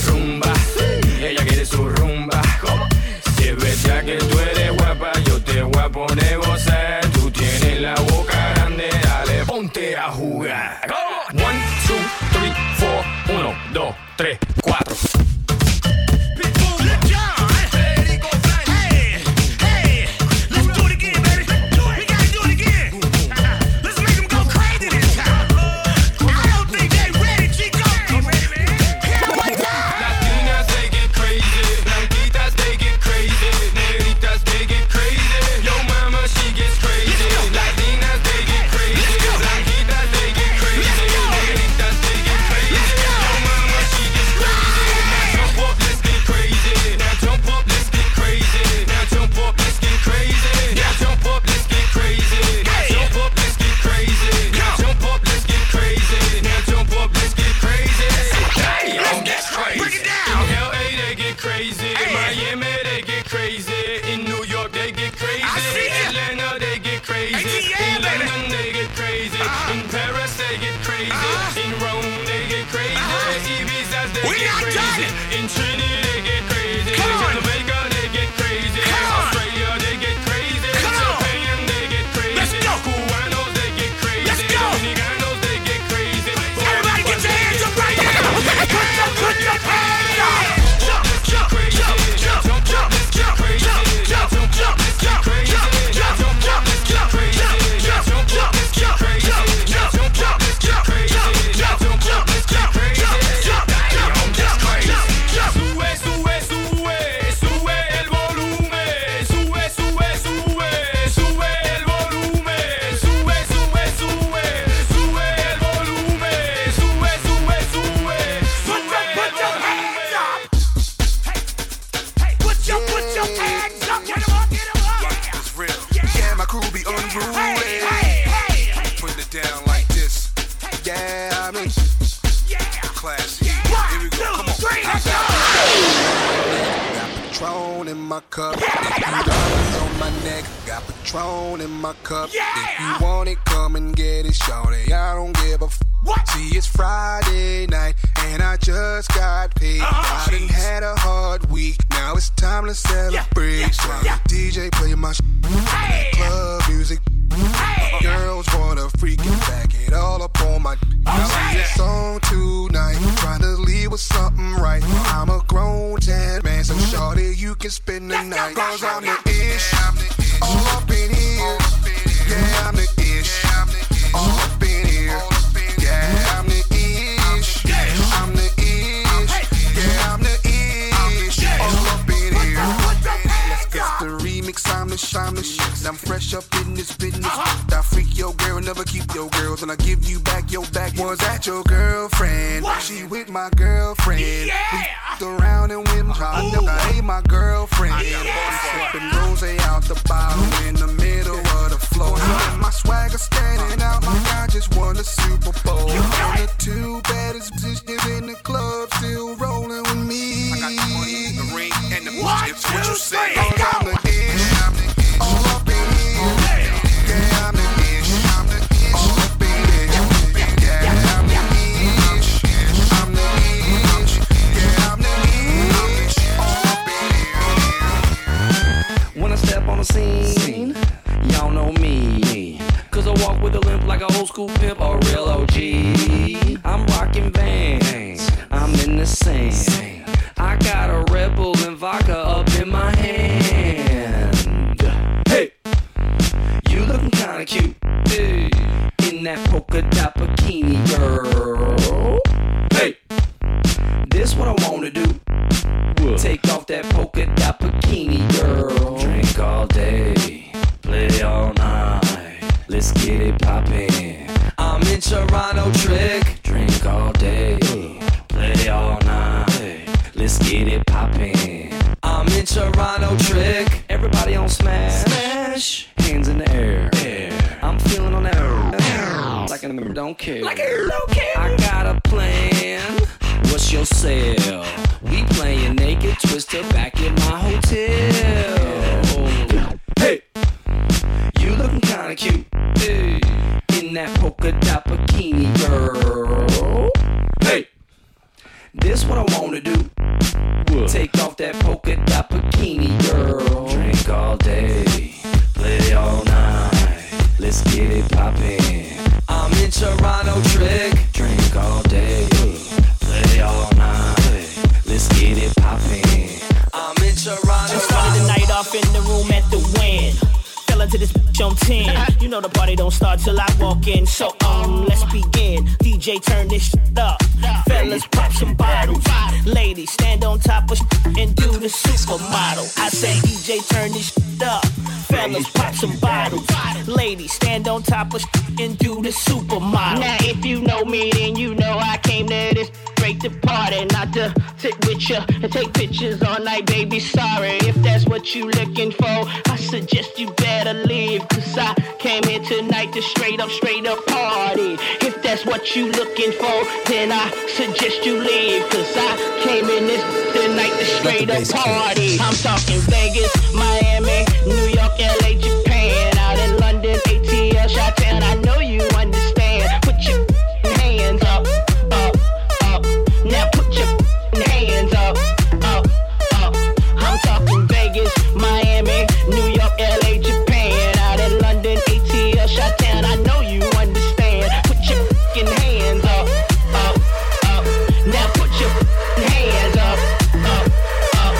Rumba. Ella quiere su rumba. Si es verdad que tú eres guapa, yo te voy a poner gozar. Tú tienes la boca grande, dale, ponte a jugar. One, two, three, four. Uno, dos, tres, cuatro. Toronto trick, drink all day, play all night. and Toronto trick. Everybody on smash. Smash. Hands in the air. Air. I'm feeling on that air. Like I don't care. Like I don't care. I got a plan. What's your sale? We playing naked twister back in my hotel. Hey, you looking kinda cute. Hey. In that polka dot bikini, girl. Hey, this what I wanna do. What? Take off that polka dot bikini, girl. Drink all day, play all night. Let's get it poppin'. I'm in Toronto, trick. Drink all day, play all night. Let's get it poppin'. I'm in Toronto. I started the night off in the room at the Wynn. Fell into this bitch on ten. You know the party don't start till I walk in. So um, let's begin. D J, turn this shit up. Fellas, pop some bottles. Ladies, stand on top of shit and do the supermodel. I say D J, turn this shit up. Fellas, pop some bottles. Ladies, stand on top of shit and do the supermodel. Now if you know me, then you know I came to this break the party, not to sit with ya and take pictures all night, baby. Sorry if that's what you looking for. I suggest you better leave, cause I came here tonight to straight up, straight up party. If that's what you looking for, then I suggest you leave, cause I came in this tonight to straight up party. I'm talking Vegas, Miami, New York, L A, Japan, out in London, A T L, Chi-Town. I know you understand. Put your hands up, up, up. Now put your hands up, up, up. I'm talking Vegas, Miami, New York, L A, Japan, out in London, A T L, Chi-Town. I know you understand. Put your hands up, up, up. Now put your hands up, up, up.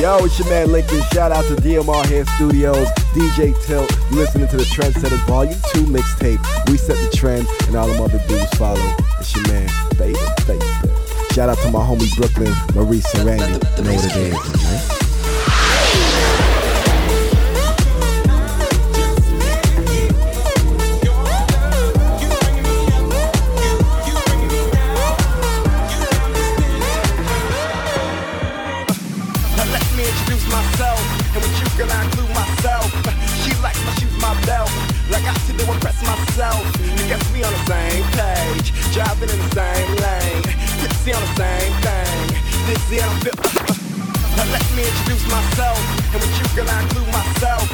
Yo, it's your man Lincoln. Shout out to D M R Hair Studios, D J Tilt. You're listening to the Trendsetters Volume two mixtape. We set the trend, and all them other dudes follow. It's your man, baby, baby. Shout out to my homie Brooklyn, Maurice and Randy. You know what it is, man. Driving in the same lane, tipsy on the same thing, dizzy on the fifth. Now let me introduce myself, and with you, girl, I include myself.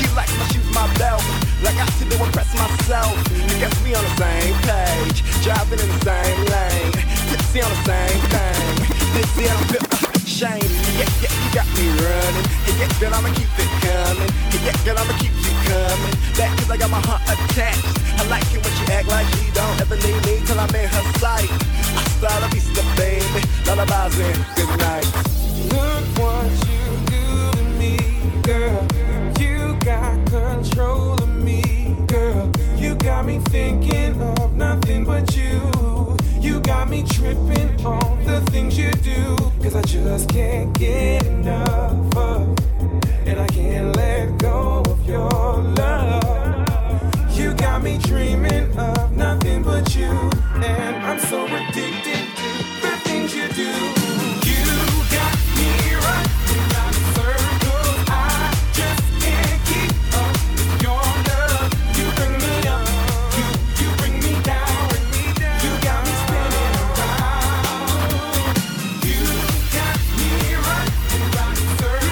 She likes my shoes, my belt, like I sit there and press myself. I guess we on the same page, driving in the same lane, tipsy on the same thing, dizzy on the fifth. Shame, yeah, yeah, you got me running, yeah, yeah, girl, I'ma keep it coming, yeah, yeah, girl, I'ma keep you coming back, cause I got my heart attached. I like it when she act like she don't ever leave me till I'm in her sight. I start a piece of baby, lullabies and good night. Look what you do to me, girl. You got control of me, girl. You got me thinking of nothing but you. You got me tripping on the things you do, cause I just can't get enough of, and I can't let go of your love. You got me dreaming of nothing but you, and I'm so addicted to the things you do. You got me running around in circles. I just can't keep up with your love. You bring me up, you you bring me down. You got me spinning around. You got me running around in circles.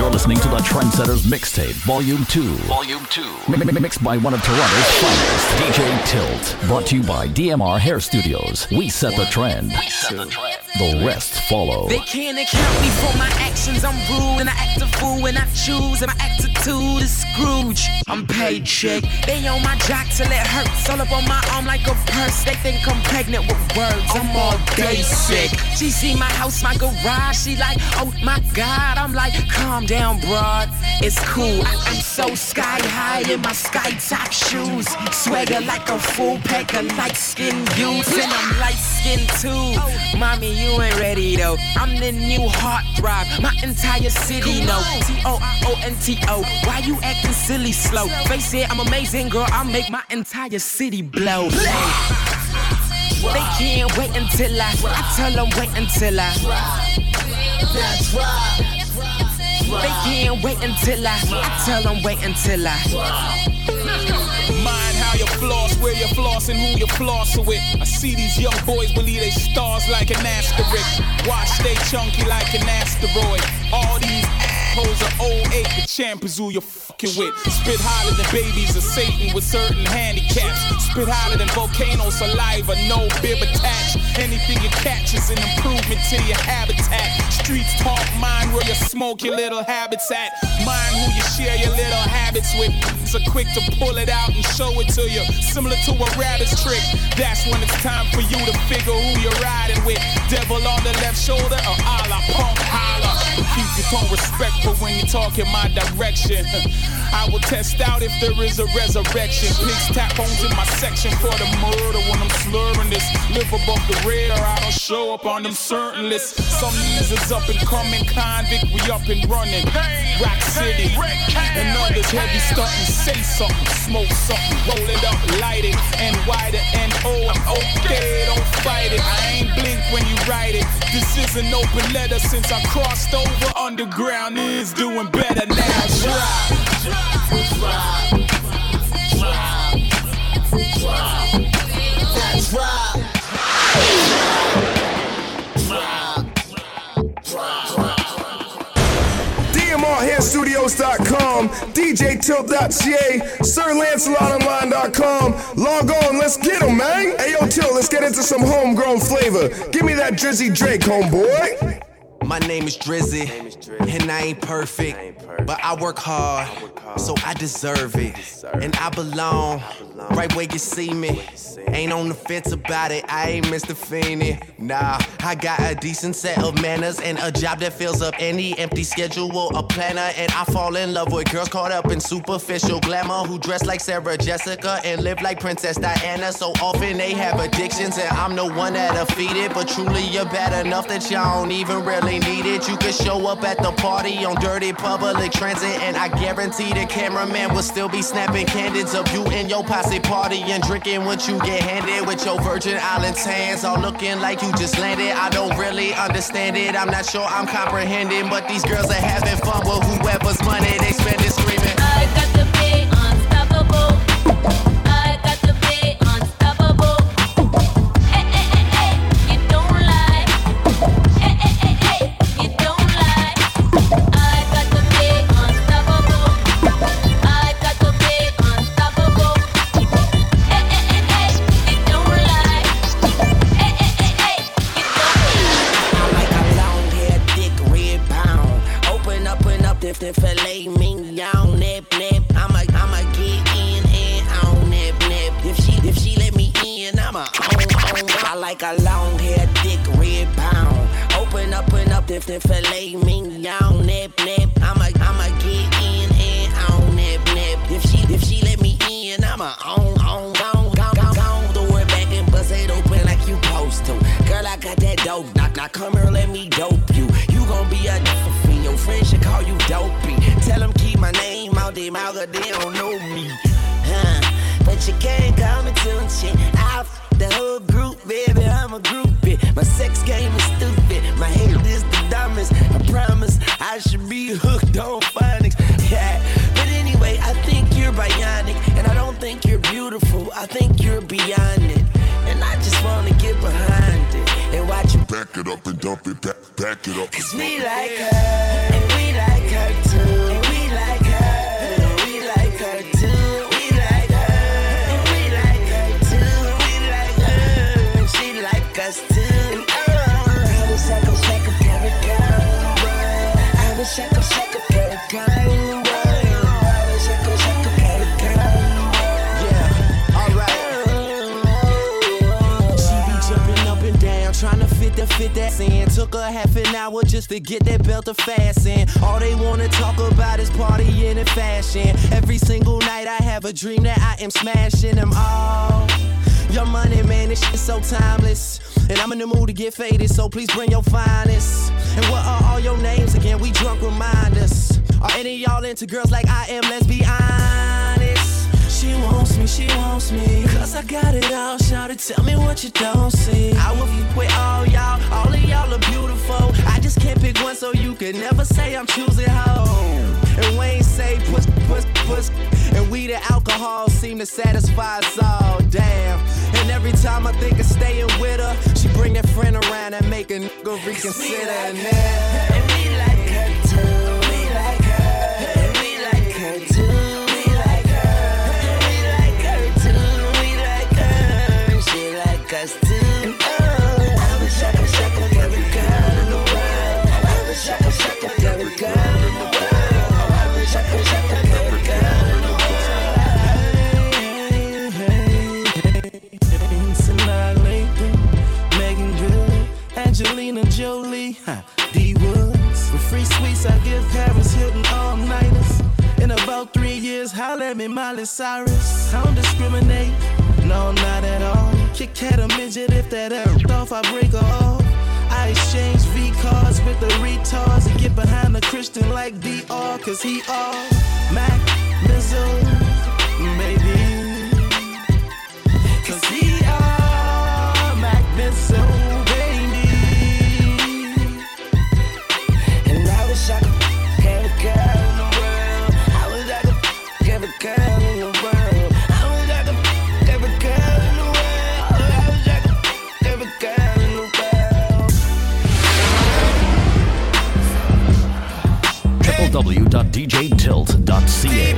You're listening to the Trendsetters Mixtape, Volume two. Volume two. Mi- mi- mixed by one of Toronto's finest, D J Tilt. Brought to you by D M R Hair Studios. We set the trend. We set the trend. The rest follow. They can't account me for my actions. I'm rude and I act a fool and I choose. And my attitude is Scrooge. I'm paid chick. They on my jock till it hurts. All up on my arm like a purse. They think I'm pregnant with words. I'm all day sick. She see my house, my garage. She like, oh my God. I'm like, calm down, broad. It's cool. I- I'm so sky high in my sky top shoes. Swagger like a full pack of light skin youth. And I'm light skin too. Mommy, you ain't ready though. I'm the new heartthrob. My entire city know. T O I O N T O. Why you acting silly slow? Face it, I'm amazing, girl. I'll make my entire city blow. They can't wait until I. I tell them wait until I. That's right. They can't wait until I, I tell them wait until I. Mind how you floss, where you floss, and who you floss with. I see these young boys believe they stars like an asterisk. Watch they chunky like an asteroid. All these assholes are oh eight, the champ is who you're fucking with. Spit hotter than babies of Satan with certain handicaps. Spit hotter than volcano saliva, no bib attached. Anything you catch is an improvement to your habitat. Streets talk, mind where you smoke your little habits at. Mind who you share your little habits with. So quick to pull it out and show it to you. Similar to a rabbit's trick. That's when it's time for you to figure who you're riding with. Devil on the left shoulder or Allah, punk holler. But keep your tone respectful when you talk in my direction. I will test out if there is a resurrection. Pigs tap homes in my section for the murder when I'm slurring this. Live above the rear, I don't show up on them certain lists. Some losers up and coming, convict, we up and running. Rock City, and others heavy stunting. Say something, smoke something, roll it up, light it, and wider and oh, I'm okay, don't fight it. I ain't blink when you write it. This is an open letter since I crossed over underground. Is doing better now. Try, try, try, that's right. D M R Hair Studios dot com, D J Tilt dot C A, Sir Lancelot Online dot com. Log on, let's get them, man. Ayo, Tilt, let's get into some homegrown flavor. Give me that Drizzy Drake, homeboy. My name is Drizzy, and I ain't perfect, but I work hard, so I deserve it, and I belong right where you see me. Ain't on the fence about it, I ain't Mister Feeney. Nah, I got a decent set of manners and a job that fills up any empty schedule, a planner, and I fall in love with girls caught up in superficial glamour who dress like Sarah Jessica and live like Princess Diana. So often they have addictions, and I'm the one that'll feed it, but truly you're bad enough that y'all don't even really need it. You can show up at the party on dirty public transit, and I guarantee the cameraman will still be snapping candids of you and your posse party and drinking what you get handed with your Virgin Islands hands all looking like you just landed. I don't really understand it, I'm not sure I'm comprehending, but these girls are having fun with whoever's money they spending screaming. I got to be unstoppable. Fillet mignon, nip nip. I'ma I'ma get in and on nip nip. If she if she let me in, I'ma own own. I like a long hair, thick red pound. Open up and up, if the fillet mignon, nip nip. I'ma I'ma get in and on nip nip. If she if she let me in, I'ma own own own. Gone gone the word back and bust it open like you supposed to. Girl, I got that dope. Now, now come here, let me dope you. You gon' be a different. Your friends should call you dopey. Tell them keep my name out their mouth, cause they don't know me. Huh. But you can't call me too shit. I f the whole group, baby. I'm a groupie. My sex game is stupid. My head is the dumbest. I promise I should be hooked on phonics. Yeah. But anyway, I think you're bionic, and I don't think you're beautiful. I think you're beyond it, and I just wanna get behind it. And watch you back it up and dump it back, back it up. Cause we like her, and we like her too. half an hour just to get that belt to fasten. All they wanna talk about is partying and fashion. Every single night I have a dream that I am smashing them all. Your money, man, this shit's so timeless. And I'm in the mood to get faded, so please bring your finest. And what are all your names again? We drunk, remind us. Are any of y'all into girls like I am? Let's be honest. She wants me, she wants me, 'cause I got it all, shawty, tell me what you don't see. I will be with all y'all, all of y'all are beautiful. I just can't pick one, so you can never say I'm choosing hoe. And Wayne say puss, puss, puss. And we the alcohol seem to satisfy us all, damn. And every time I think of staying with her, she bring that friend around and make a nigga reconsider. And we like her, and we like her too. And we like her, and we like her too. We like her, and we like her too. We like her, and she like us too. And oh, I wish I could suck up every girl in the world. I wish I could suck up every girl in the world. Shut the, shut the, shut the, shut the. Angelina Jolie, huh. D Woods. With free sweets I give Paris Hilton all-nighters. In about three years, holler at me, Miley Cyrus. I don't discriminate, no, not at all. Kit Kat a midget, if that ever off, I break her off. I exchange V-cards with the retards and get behind a Christian like D R, 'cause he all Mac, Lizzo, maybe. 'Cause he all Mac, Lizzo, baby. And I wish I could have a girl in the world. I wish I could have a girl in the world. I wish I could have a girl in the world. I wish I could have a girl. w w w dot d j tilt dot c a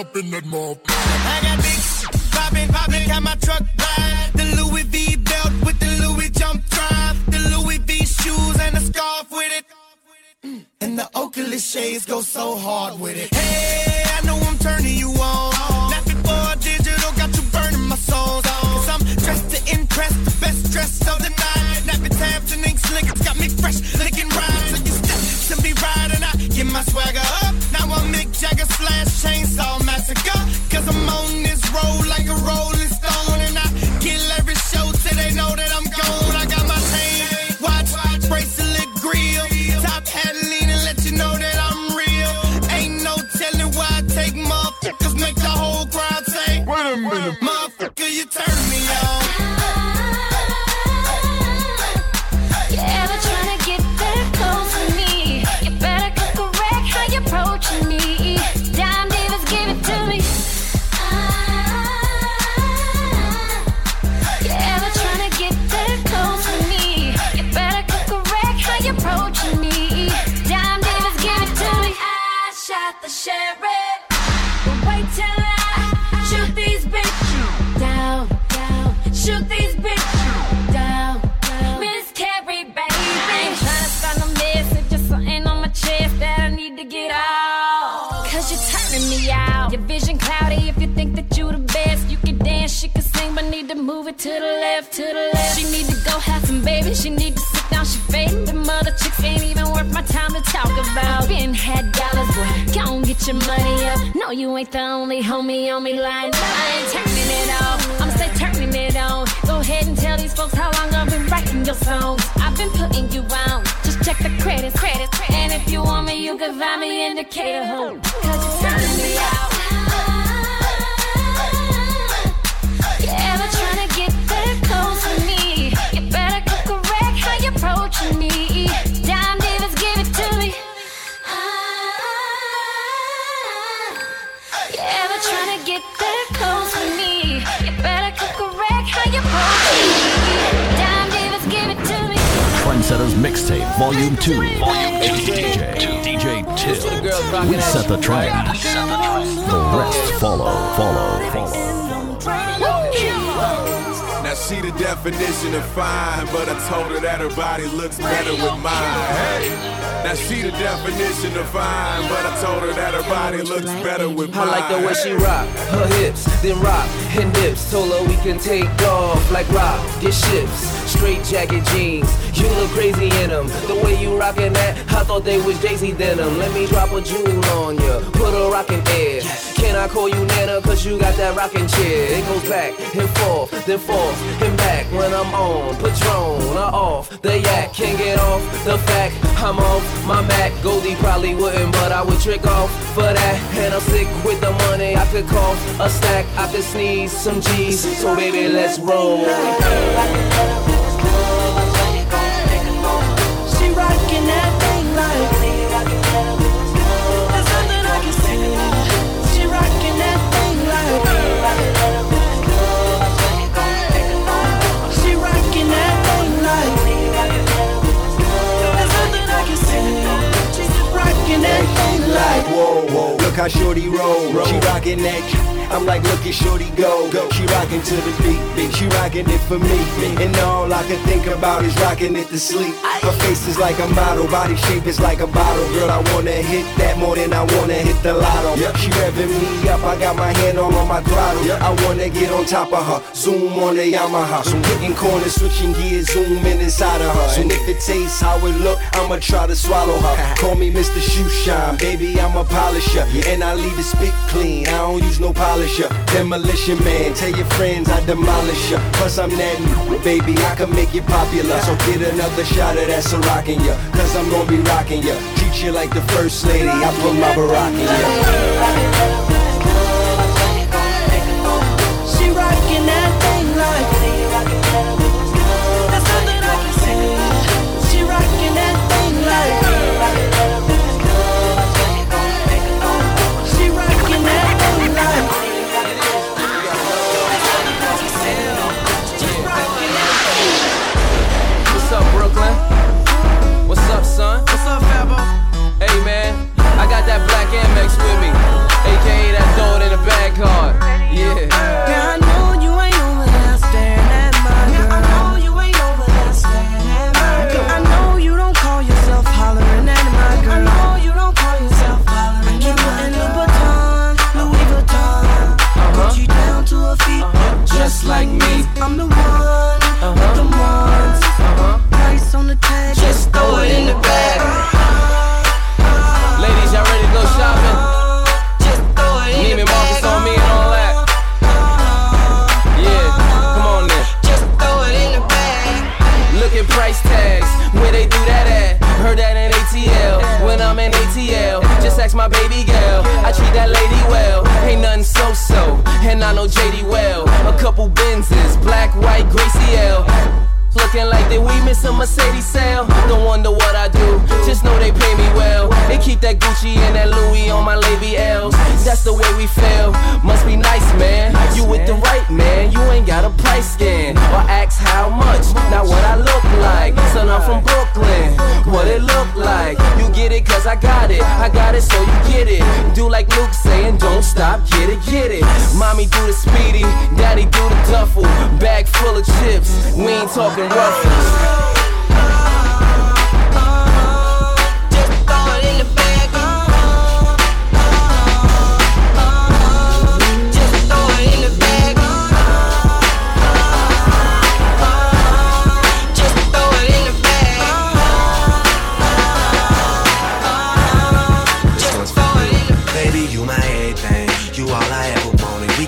up in that mob. I got big poppin', poppin', got my truck ride. The Louis V belt with the Louis jump drive. The Louis V shoes and a scarf with it. Mm. And the Oakley shades go so hard with it. Hey, I know I'm turning you on. Nothing for a digital, got you burning my soul. 'Cause I'm dressed to impress, the best dress of the night. Nappy tabs and ink slickers got me fresh, licking right. So you step to me right and I get my swagger up. Now I'm Mick Jagger slash chainsaw massacre, 'cause I'm on this road like a rolling stone. And I kill every show till they know that I'm gone. I got my chain, watch, bracelet, grill. Top hat leaning, let you know that I'm real. Ain't no telling why I take motherfuckers, make the whole crowd say, wait a minute, motherfucker, you turn me on. Move it to the left, to the left. She need to go have some babies. She need to sit down, she fading. Them other chicks ain't even worth my time to talk about. Been had dollars, boy, gon' get your money up. No, you ain't the only homie on me lying. I ain't turning it off, I'm still turning it on. Go ahead and tell these folks how long I've been writing your songs. I've been putting you on, just check the credits, credits. And if you want me, you can find me in Decatur, ho. 'Cause you're turning me out. Trendsetters Mixtape Volume two, Volume two, D J, D J Tilt. We set the trend. The rest follow, follow, follow. Now she the definition of fine, but I told her that her body looks better with mine. Hey. Now she the definition of fine, but I told her that her body looks better with mine. I like the way she rock her hips, then rock her nips. Told her we can take off like rock get ships. Straight jacket jeans, you look crazy in them. The way you rockin' that, I thought they was Jay-Z denim. Let me drop a jewel on ya, put a rockin' air. Can I call you Nana, cause you got that rockin' chair. It goes back and forth, then forth. And back when I'm on Patron, I off the yak, can't get off the fact I'm off my back. Goldie probably wouldn't, but I would trick off for that. And I'm sick with the money, I could cough a stack, I could sneeze some G's. So baby, let's roll. She rockin' that thing like me. There's nothing I can say. She rockin' that thing like me. Like, whoa, whoa, look how shorty roll, roll. She rockin' that, I'm like, look at shorty go, go. She rockin' to the beat, beat, she rockin' it for me, me. And all I can think about is rockin' it to sleep. Her face is like a model, body shape is like a bottle. Girl, I wanna hit that more than I wanna hit the lotto. She revvin' me up, I got my hand all on my throttle. I wanna get on top of her, zoom on the Yamaha. So hitting corners, switching gears, zooming inside of her. So if it tastes how it look, I'ma try to swallow her. Call me Mister Shoe Shine, baby, I'm a polisher. And I leave the spit clean, I don't use no polish. Demolition man, tell your friends I demolish ya. Plus I'm that new, baby, I can make you popular. So get another shot of that Ciroc in ya, cause I'm gonna be rocking ya. Treat you like the first lady, I put my Barack in ya. She rockin' that thing like me. There's nothing I can say. She rockin' that thing like me. She rockin' that thing like me. What's up, Brooklyn? What's up, son? What's up, Fabo? Hey, man, I got that black M X with me, a k a that throw it in the bag card. Yeah. Now I know you ain't over there staring at my girl. Now I know you ain't over there staring at my girl. I know you don't call yourself hollering at my girl. I know you don't call yourself hollering at my girl. I keep her in Louis Vuitton, Louis Vuitton. Uh-huh. Put you down to her feet, uh-huh. Just like me. I'm the one. Uh-huh. The ones, uh-huh. Price on the tag, just throw it in the bag. Uh-huh. Ladies, y'all ready to go shopping? Uh-huh. Just throw it in the bag. Neiman Marcus on me and all that. Uh-huh. Yeah, come on then. Just throw it in the bag. Look at price tags, where they do that at? Heard that in A T L, when I'm in A T L. Just ask my baby girl, I treat that lady well. Ain't nothing so-so, and I know J D well. A couple Benzes, black, white, Gracie L. Looking like that we miss a Mercedes sale. Don't wonder what I do, just know they pay me well. They keep that Gucci and that Louis on my labials. That's the way we feel, must be nice, man. You with the right man, you ain't got a price scan. Or ask how much, not what I look like. Son, I'm from Brooklyn, what it look like. You get it cause I got it, I got it so you get it. Do like Luke saying, don't stop, get it, get it. Mommy do the speedy, daddy do the duffel. Bag full of chips, we ain't talking ruffles.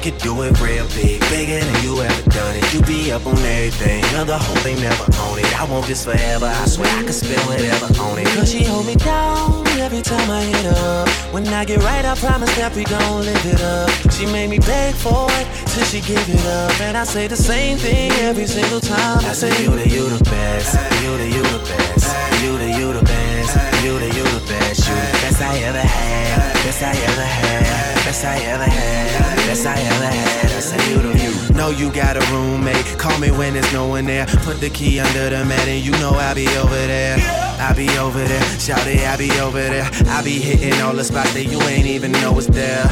Could do it real big, bigger than you ever done it. You be up on everything, you know the whole thing never own it. I want this forever, I swear I could spend whatever on it. Cause she hold me down every time I hit up. When I get right, I promise that we gon' live it up. She made me beg for it till she give it up. And I say the same thing every single time. I say you the, you the best, you the, you the best, you the, you the best, you the, you the best, you the best I ever had, best I ever had. Best I ever had, best I ever had. I say you to you. Know you got a roommate, call me when there's no one there. Put the key under the mat and you know I'll be over there. I be over there, shawty, I be over there. I be hitting all the spots that you ain't even know was there.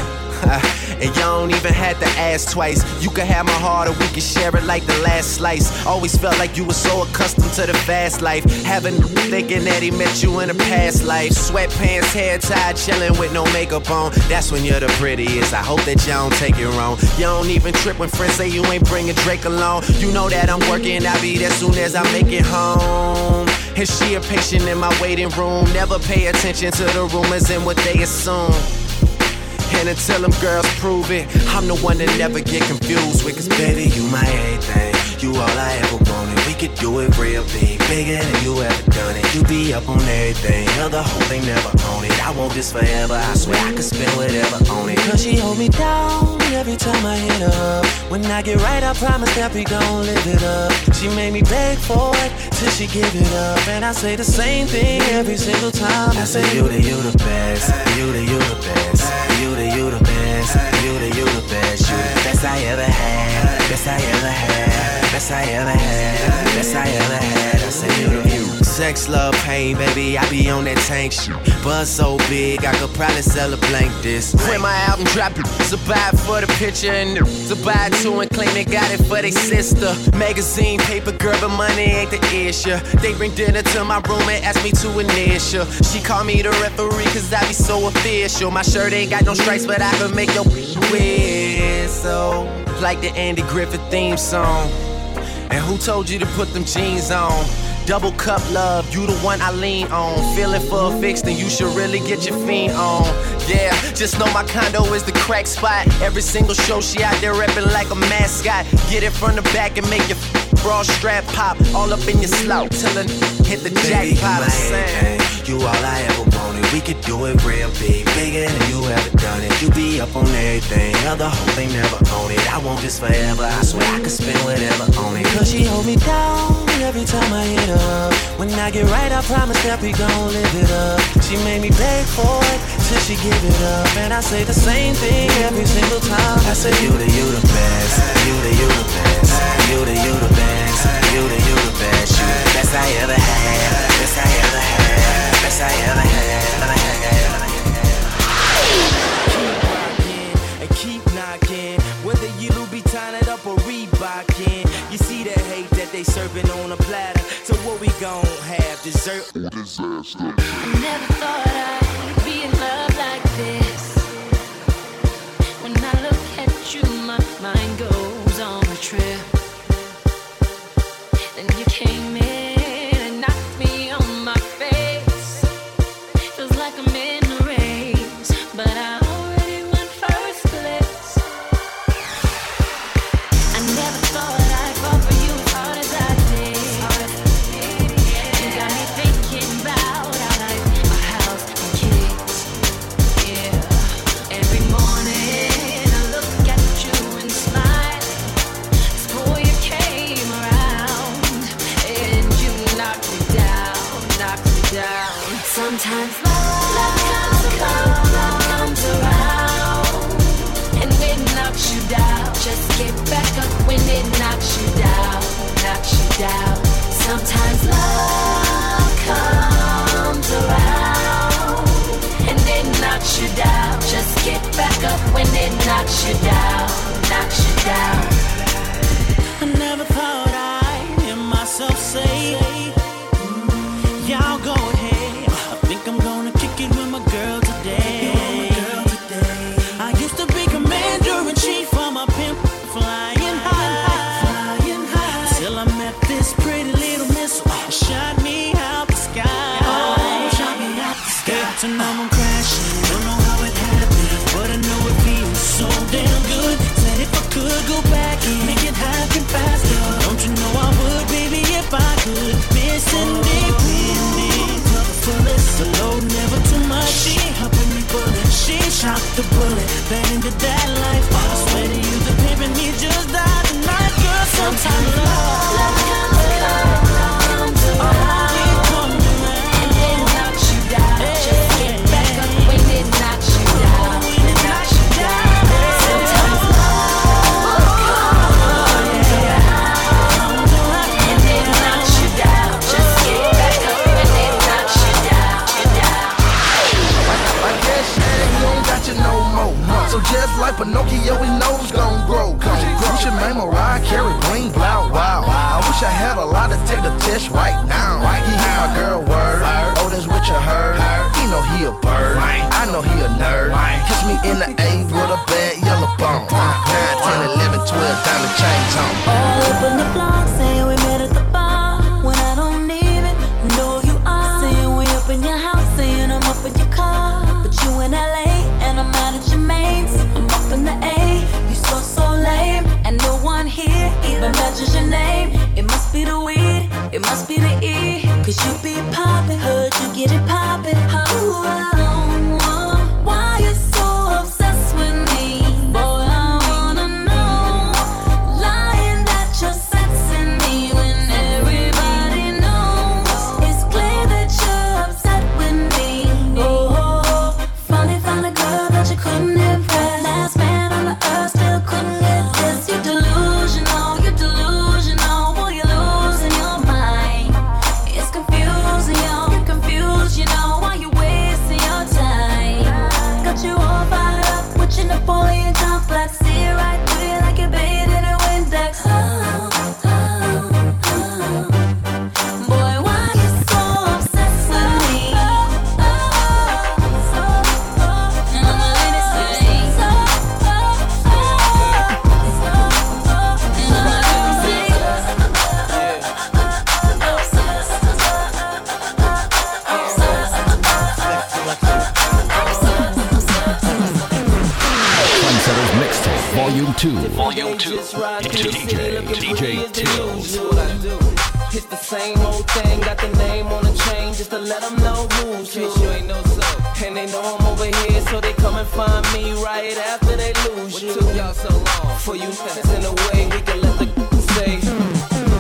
And you don't even have to ask twice. You can have my heart or we can share it like the last slice. Always felt like you were so accustomed to the fast life. Having thinking that he met you in a past life. Sweatpants, hair tied, chilling with no makeup on. That's when you're the prettiest, I hope that you don't take it wrong. You don't even trip when friends say you ain't bringing Drake along. You know that I'm working, I'll be there soon as I make it home. And she a patient in my waiting room. Never pay attention to the rumors and what they assume. And until them girls prove it, I'm the one that never get confused with. Cause baby, you my everything, you all I ever wanted. We could do it real big, bigger than you ever done it. You be up on everything, other hoe they never own it. I want this forever, I swear I could spend whatever on it. Cause she hold me down every time I hit her up. When I get right, I promise that we gon' live it up. She made me beg for it, till she give it up. And I say the same thing every single time. I say you the, you the best, you the, you the best. You the best, you the, you the best, you the best I ever had, best I ever had, best I ever had, best I ever had, I say you the you. Sex, love, pain, baby, I be on that tank shit. Buzz so big, I could probably sell a blank disc. When my album drop it, survive for the picture and survive too and claim they got it for they sister. Magazine, paper, girl, but money ain't the issue. They bring dinner to my room and ask me to initial. She call me the referee cause I be so official. My shirt ain't got no stripes, but I can make your whistle. Like the Andy Griffith theme song. And who told you to put them jeans on? Double cup love, you the one I lean on. Feeling for a fix, then you should really get your fiend on. Yeah, just know my condo is the crack spot. Every single show she out there repping like a mascot. Get it from the back and make your f- bra strap pop. All up in your slouch till it hit the baby, jackpot. You, you all I ever wanted, we could do it real big, bigger than you ever done it. You be up on everything, other hoes they never own it. I want this forever, I swear I could spend whatever on it. Cause she hold me down every time I hit her up. When I get right, I promise that we gon' live it up. She made me beg for it till she give it up. And I say the same thing every single time. I say you the, you the best, you the, you the best, you the, you the best, you the, you the best, you the best I ever had, best I ever had, best I ever had. Keep rockin' and keep knockin', whether you Louis Vuitton it up or Reebokin'. You see the hate that they serving on a platter. So what we gon' have, dessert or disaster? I never thought I'd be in love like this. When I look at you, my mind goes on a trip. Then you came in and knocked me on my face. Feels like I'm in a race, but I already won first place. I never thought sometimes love, love, comes, love, love comes around, and it knocks you down. Just get back up when it knocks you down, knocks you down. Sometimes love comes around, and it knocks you down. Just get back up when it knocks you down, knocks you down. I never thought I'd hear myself say, y'all go ahead. I'm gonna kick it with my girl today. Girl today. I used to be commander in chief on my pimp, flying high, flying high. Till I met this pretty little missile, shot me out the sky. Oh, shot me out the sky. Get to know I'm crashing, don't know how it happened, but I know it feels so damn good. Said if I could go back and make it happen faster, don't you know I would, baby, if I could. Missing me, winning. The load never too much. She helping me bullet. She shot the bullet. Banged to that life. I swear to you, the paper and me just died tonight, girl. Sometimes love, love comes around, and it knocks you down. Just get back up when it knocks you down, it knocks you down. Sometimes love comes around, and it knocks you down. Just get back up when it knocks you down. the test right now. Right he now. My girl word. Her. Oh, that's what you heard. Her. He know he a bird. Right. I know he a nerd. Right. Kiss me in the A with a bad yellow bone. nine, ten, eleven, twelve, down the chain on. All up in the block, saying we met at the bar. When I don't need it, know you are. Saying we up in your house, saying I'm up in your car. But you in L A, and I'm out at your mains. I'm up in the A, you so, so lame. And no one here even mentions your name. It must be the weed, it must be the E. Cause you be poppin', heard you get it poppin'. Ooh, I don't know why you so obsessed with me. Boy, I wanna know. Lying that you're sexing me when everybody knows. It's clear that you're upset with me. Oh, finally found a girl that you couldn't impress. Last man on the earth still couldn't get this. You're delusional, you're delusional. Well, you're losing your mind. It's confusing, yo. You're confused, you know. Why you wasting your time? Got you all fired up with your Napoleon complex. See it right through you like you're bathed in a Windex. Oh, oh, oh. Boy, why you so obsessed with me? Oh, oh, oh, oh. And I'm a lady, so so, oh, oh, oh. And I'm a lady, so Trendsetters Mixtape, Volume two. Volume two. D J, D J Tilt. It's the same old thing, got the name on the chain just to let them know who's who. You ain't no so. And they know I'm over here, so they come and find me right after they lose you. What took y'all so long? For you niggas in a way, we can let the say,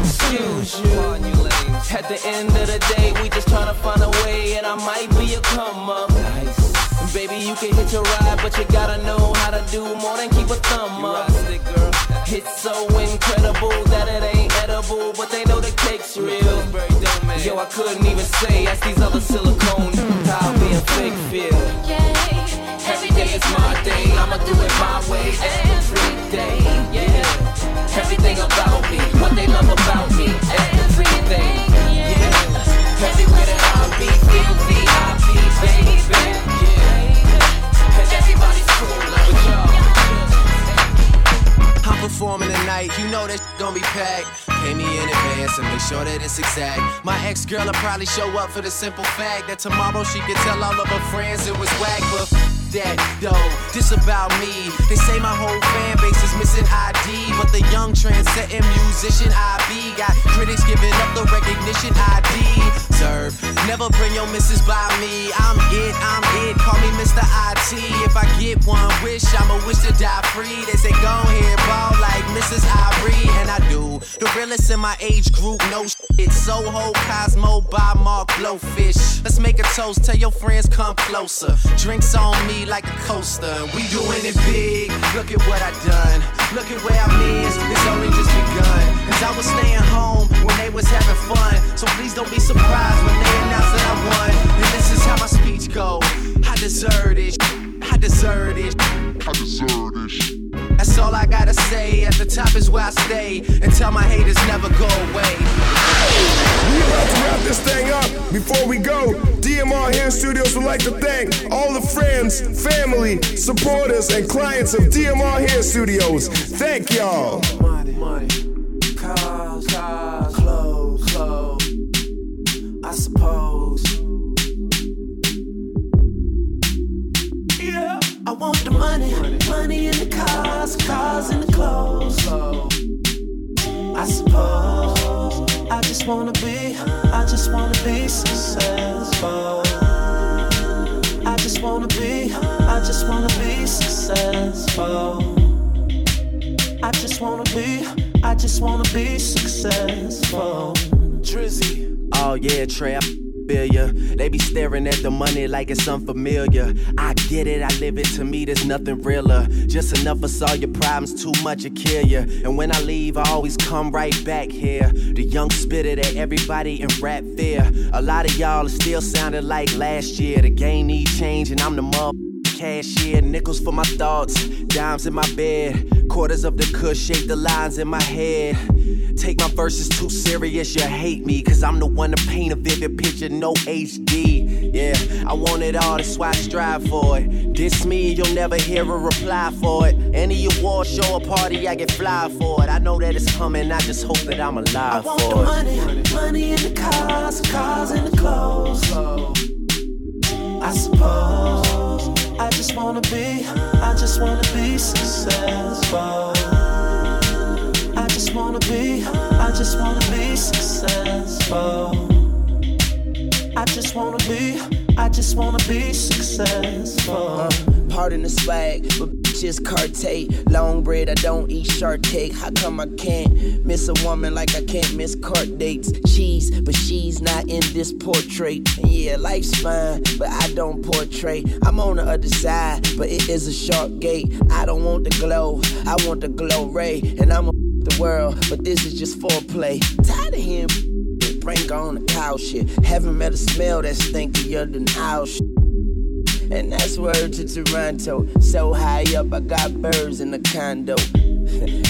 excuse you. At the end of the day, we just tryna find a way, and I might be a come up. Nice. Baby, you can hit your ride, but you gotta know how to do more than keep a thumb up. Girl. It's so incredible that it ain't edible, but they know the cake's real. Yo, I couldn't even say, ask these other silicone how being fake feel. Yeah, every day is my day, I'ma do it my way every day. Yeah, everything about me, what they love about me, everything. Yeah, everywhere that I be, feel the I be, baby. Yeah, and everybody's cool like y'all. I'm performing tonight, you know that gon' be packed. Pay me in advance and make sure that it's exact. My ex-girl will probably show up for the simple fact that tomorrow she could tell all of her friends it was whack, but that though, this about me. They say my whole fan base is missing I D, but the young trendsetting musician I B got critics giving up the recognition I D. Serve, never bring your missus by me. I'm it, I'm it, call me Mister I T. If I get one wish, I'ma wish to die free. They say go ahead, ball like Missus Irene, and I do. The realest in my age group, no shit. Soho, Cosmo, Bymark, Blowfish. Let's make a toast, tell your friends come closer. Drinks on me like a coaster. We doing it big, look at what I done. Look at where I'm is, it's only just begun. Cause I was staying home when they was having fun. So please don't be surprised when they announce that I won. And this is how my speech go. I deserve it, I deserve it, I deserve it. That's all I gotta say. At the top is where I stay, and tell my haters never go away. We about to wrap this thing up. Before we go, D M R Hair Studios would like to thank all the friends, family, supporters, and clients of D M R Hair Studios. Thank y'all. Money, money, cars, cars, clothes, clothes, I suppose. Yeah. I want the money, money in the cars, cars in the clothes. I suppose I just wanna be, I just wanna be successful. I just wanna be, I just wanna be successful. I just wanna be, I just wanna be successful. Drizzy. Oh yeah, trap. They be staring at the money like it's unfamiliar. I get it, I live it, to me there's nothing realer. Just enough of all your problems, too much to kill ya. And when I leave, I always come right back here. The young spitter that everybody in rap fear. A lot of y'all are still sounding like last year. The game need change and I'm the mother cashier. Nickels for my thoughts, dimes in my bed. Quarters of the cush, shape the lines in my head. Take my verses too serious, you hate me, cause I'm the one to paint a vivid picture, no H D. Yeah, I want it all, that's why I strive for it. Diss me, you'll never hear a reply for it. Any award show or party, I get fly for it. I know that it's coming, I just hope that I'm alive for it. I want the money, money in the cars, cars in the clothes, I suppose. I just wanna be, I just wanna be successful. I just wanna be, I just wanna be successful. I just wanna be, I just wanna be successful. Pardon the swag, but bitches carte. Long bread, I don't eat shark cake. How come I can't miss a woman like I can't miss court dates? She's, but she's not in this portrait. And yeah, life's fine, but I don't portray. I'm on the other side, but it is a shark gate. I don't want the glow, I want the glow ray. And I'm a the world, but this is just foreplay. Tired of him, bring on the cow shit. Haven't met a smell that's stinkier than owl shit. And that's word to Toronto. So high up, I got birds in the condo.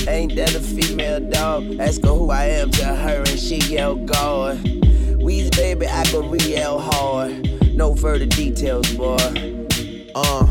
Ain't that a female dog? Ask her who I am to her and she yell God. Weezy baby, I go real hard. No further details, boy. Uh.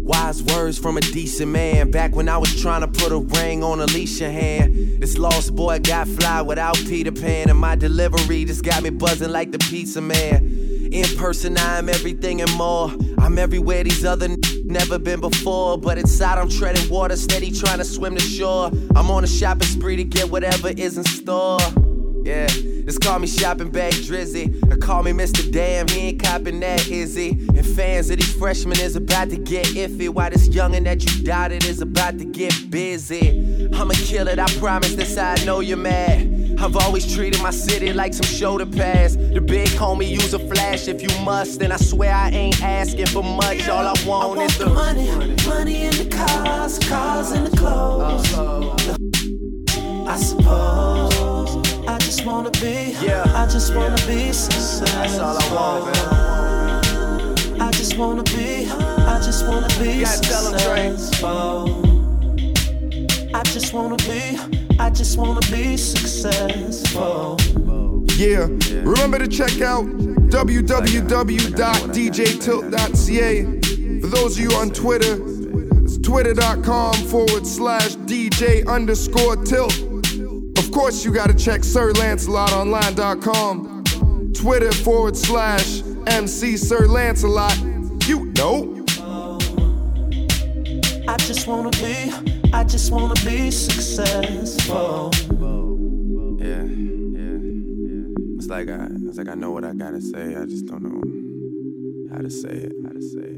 Wise words from a decent man. Back when I was trying to put a ring on Alicia hand. This lost boy got fly without Peter Pan. And my delivery just got me buzzing like the pizza man. In person, I am everything and more. I'm everywhere these other n- never been before. But inside, I'm treading water, steady trying to swim to shore. I'm on a shopping spree to get whatever is in store. Yeah, just call me shopping bag Drizzy, or call me Mister Damn, he ain't copping that, is he? And fans of these freshmen is about to get iffy, while this youngin' that you doubted is about to get busy. I'ma kill it, I promise, that's how I know you're mad. I've always treated my city like some shoulder pads. The big homie, use a flash if you must, and I swear I ain't asking for much, all I want, I want is the money, money in the cars, cars in the clothes, I suppose. I just wanna be, yeah. I just wanna yeah. be successful. That's all I want, man. I just wanna be, I just wanna be successful. I just wanna be, I just wanna be successful. Yeah, yeah. Remember to check out w w w dot d j tilt dot c a. For those of you on Twitter, it's twitter.com forward slash DJ underscore tilt. Of course, you gotta check Sir Lancelot online dot com, Twitter forward slash M C Sir Lancelot. You know. I just wanna be, I just wanna be successful. Yeah, yeah, yeah. It's like I, it's like I know what I gotta say. I just don't know how to say it. How to say it.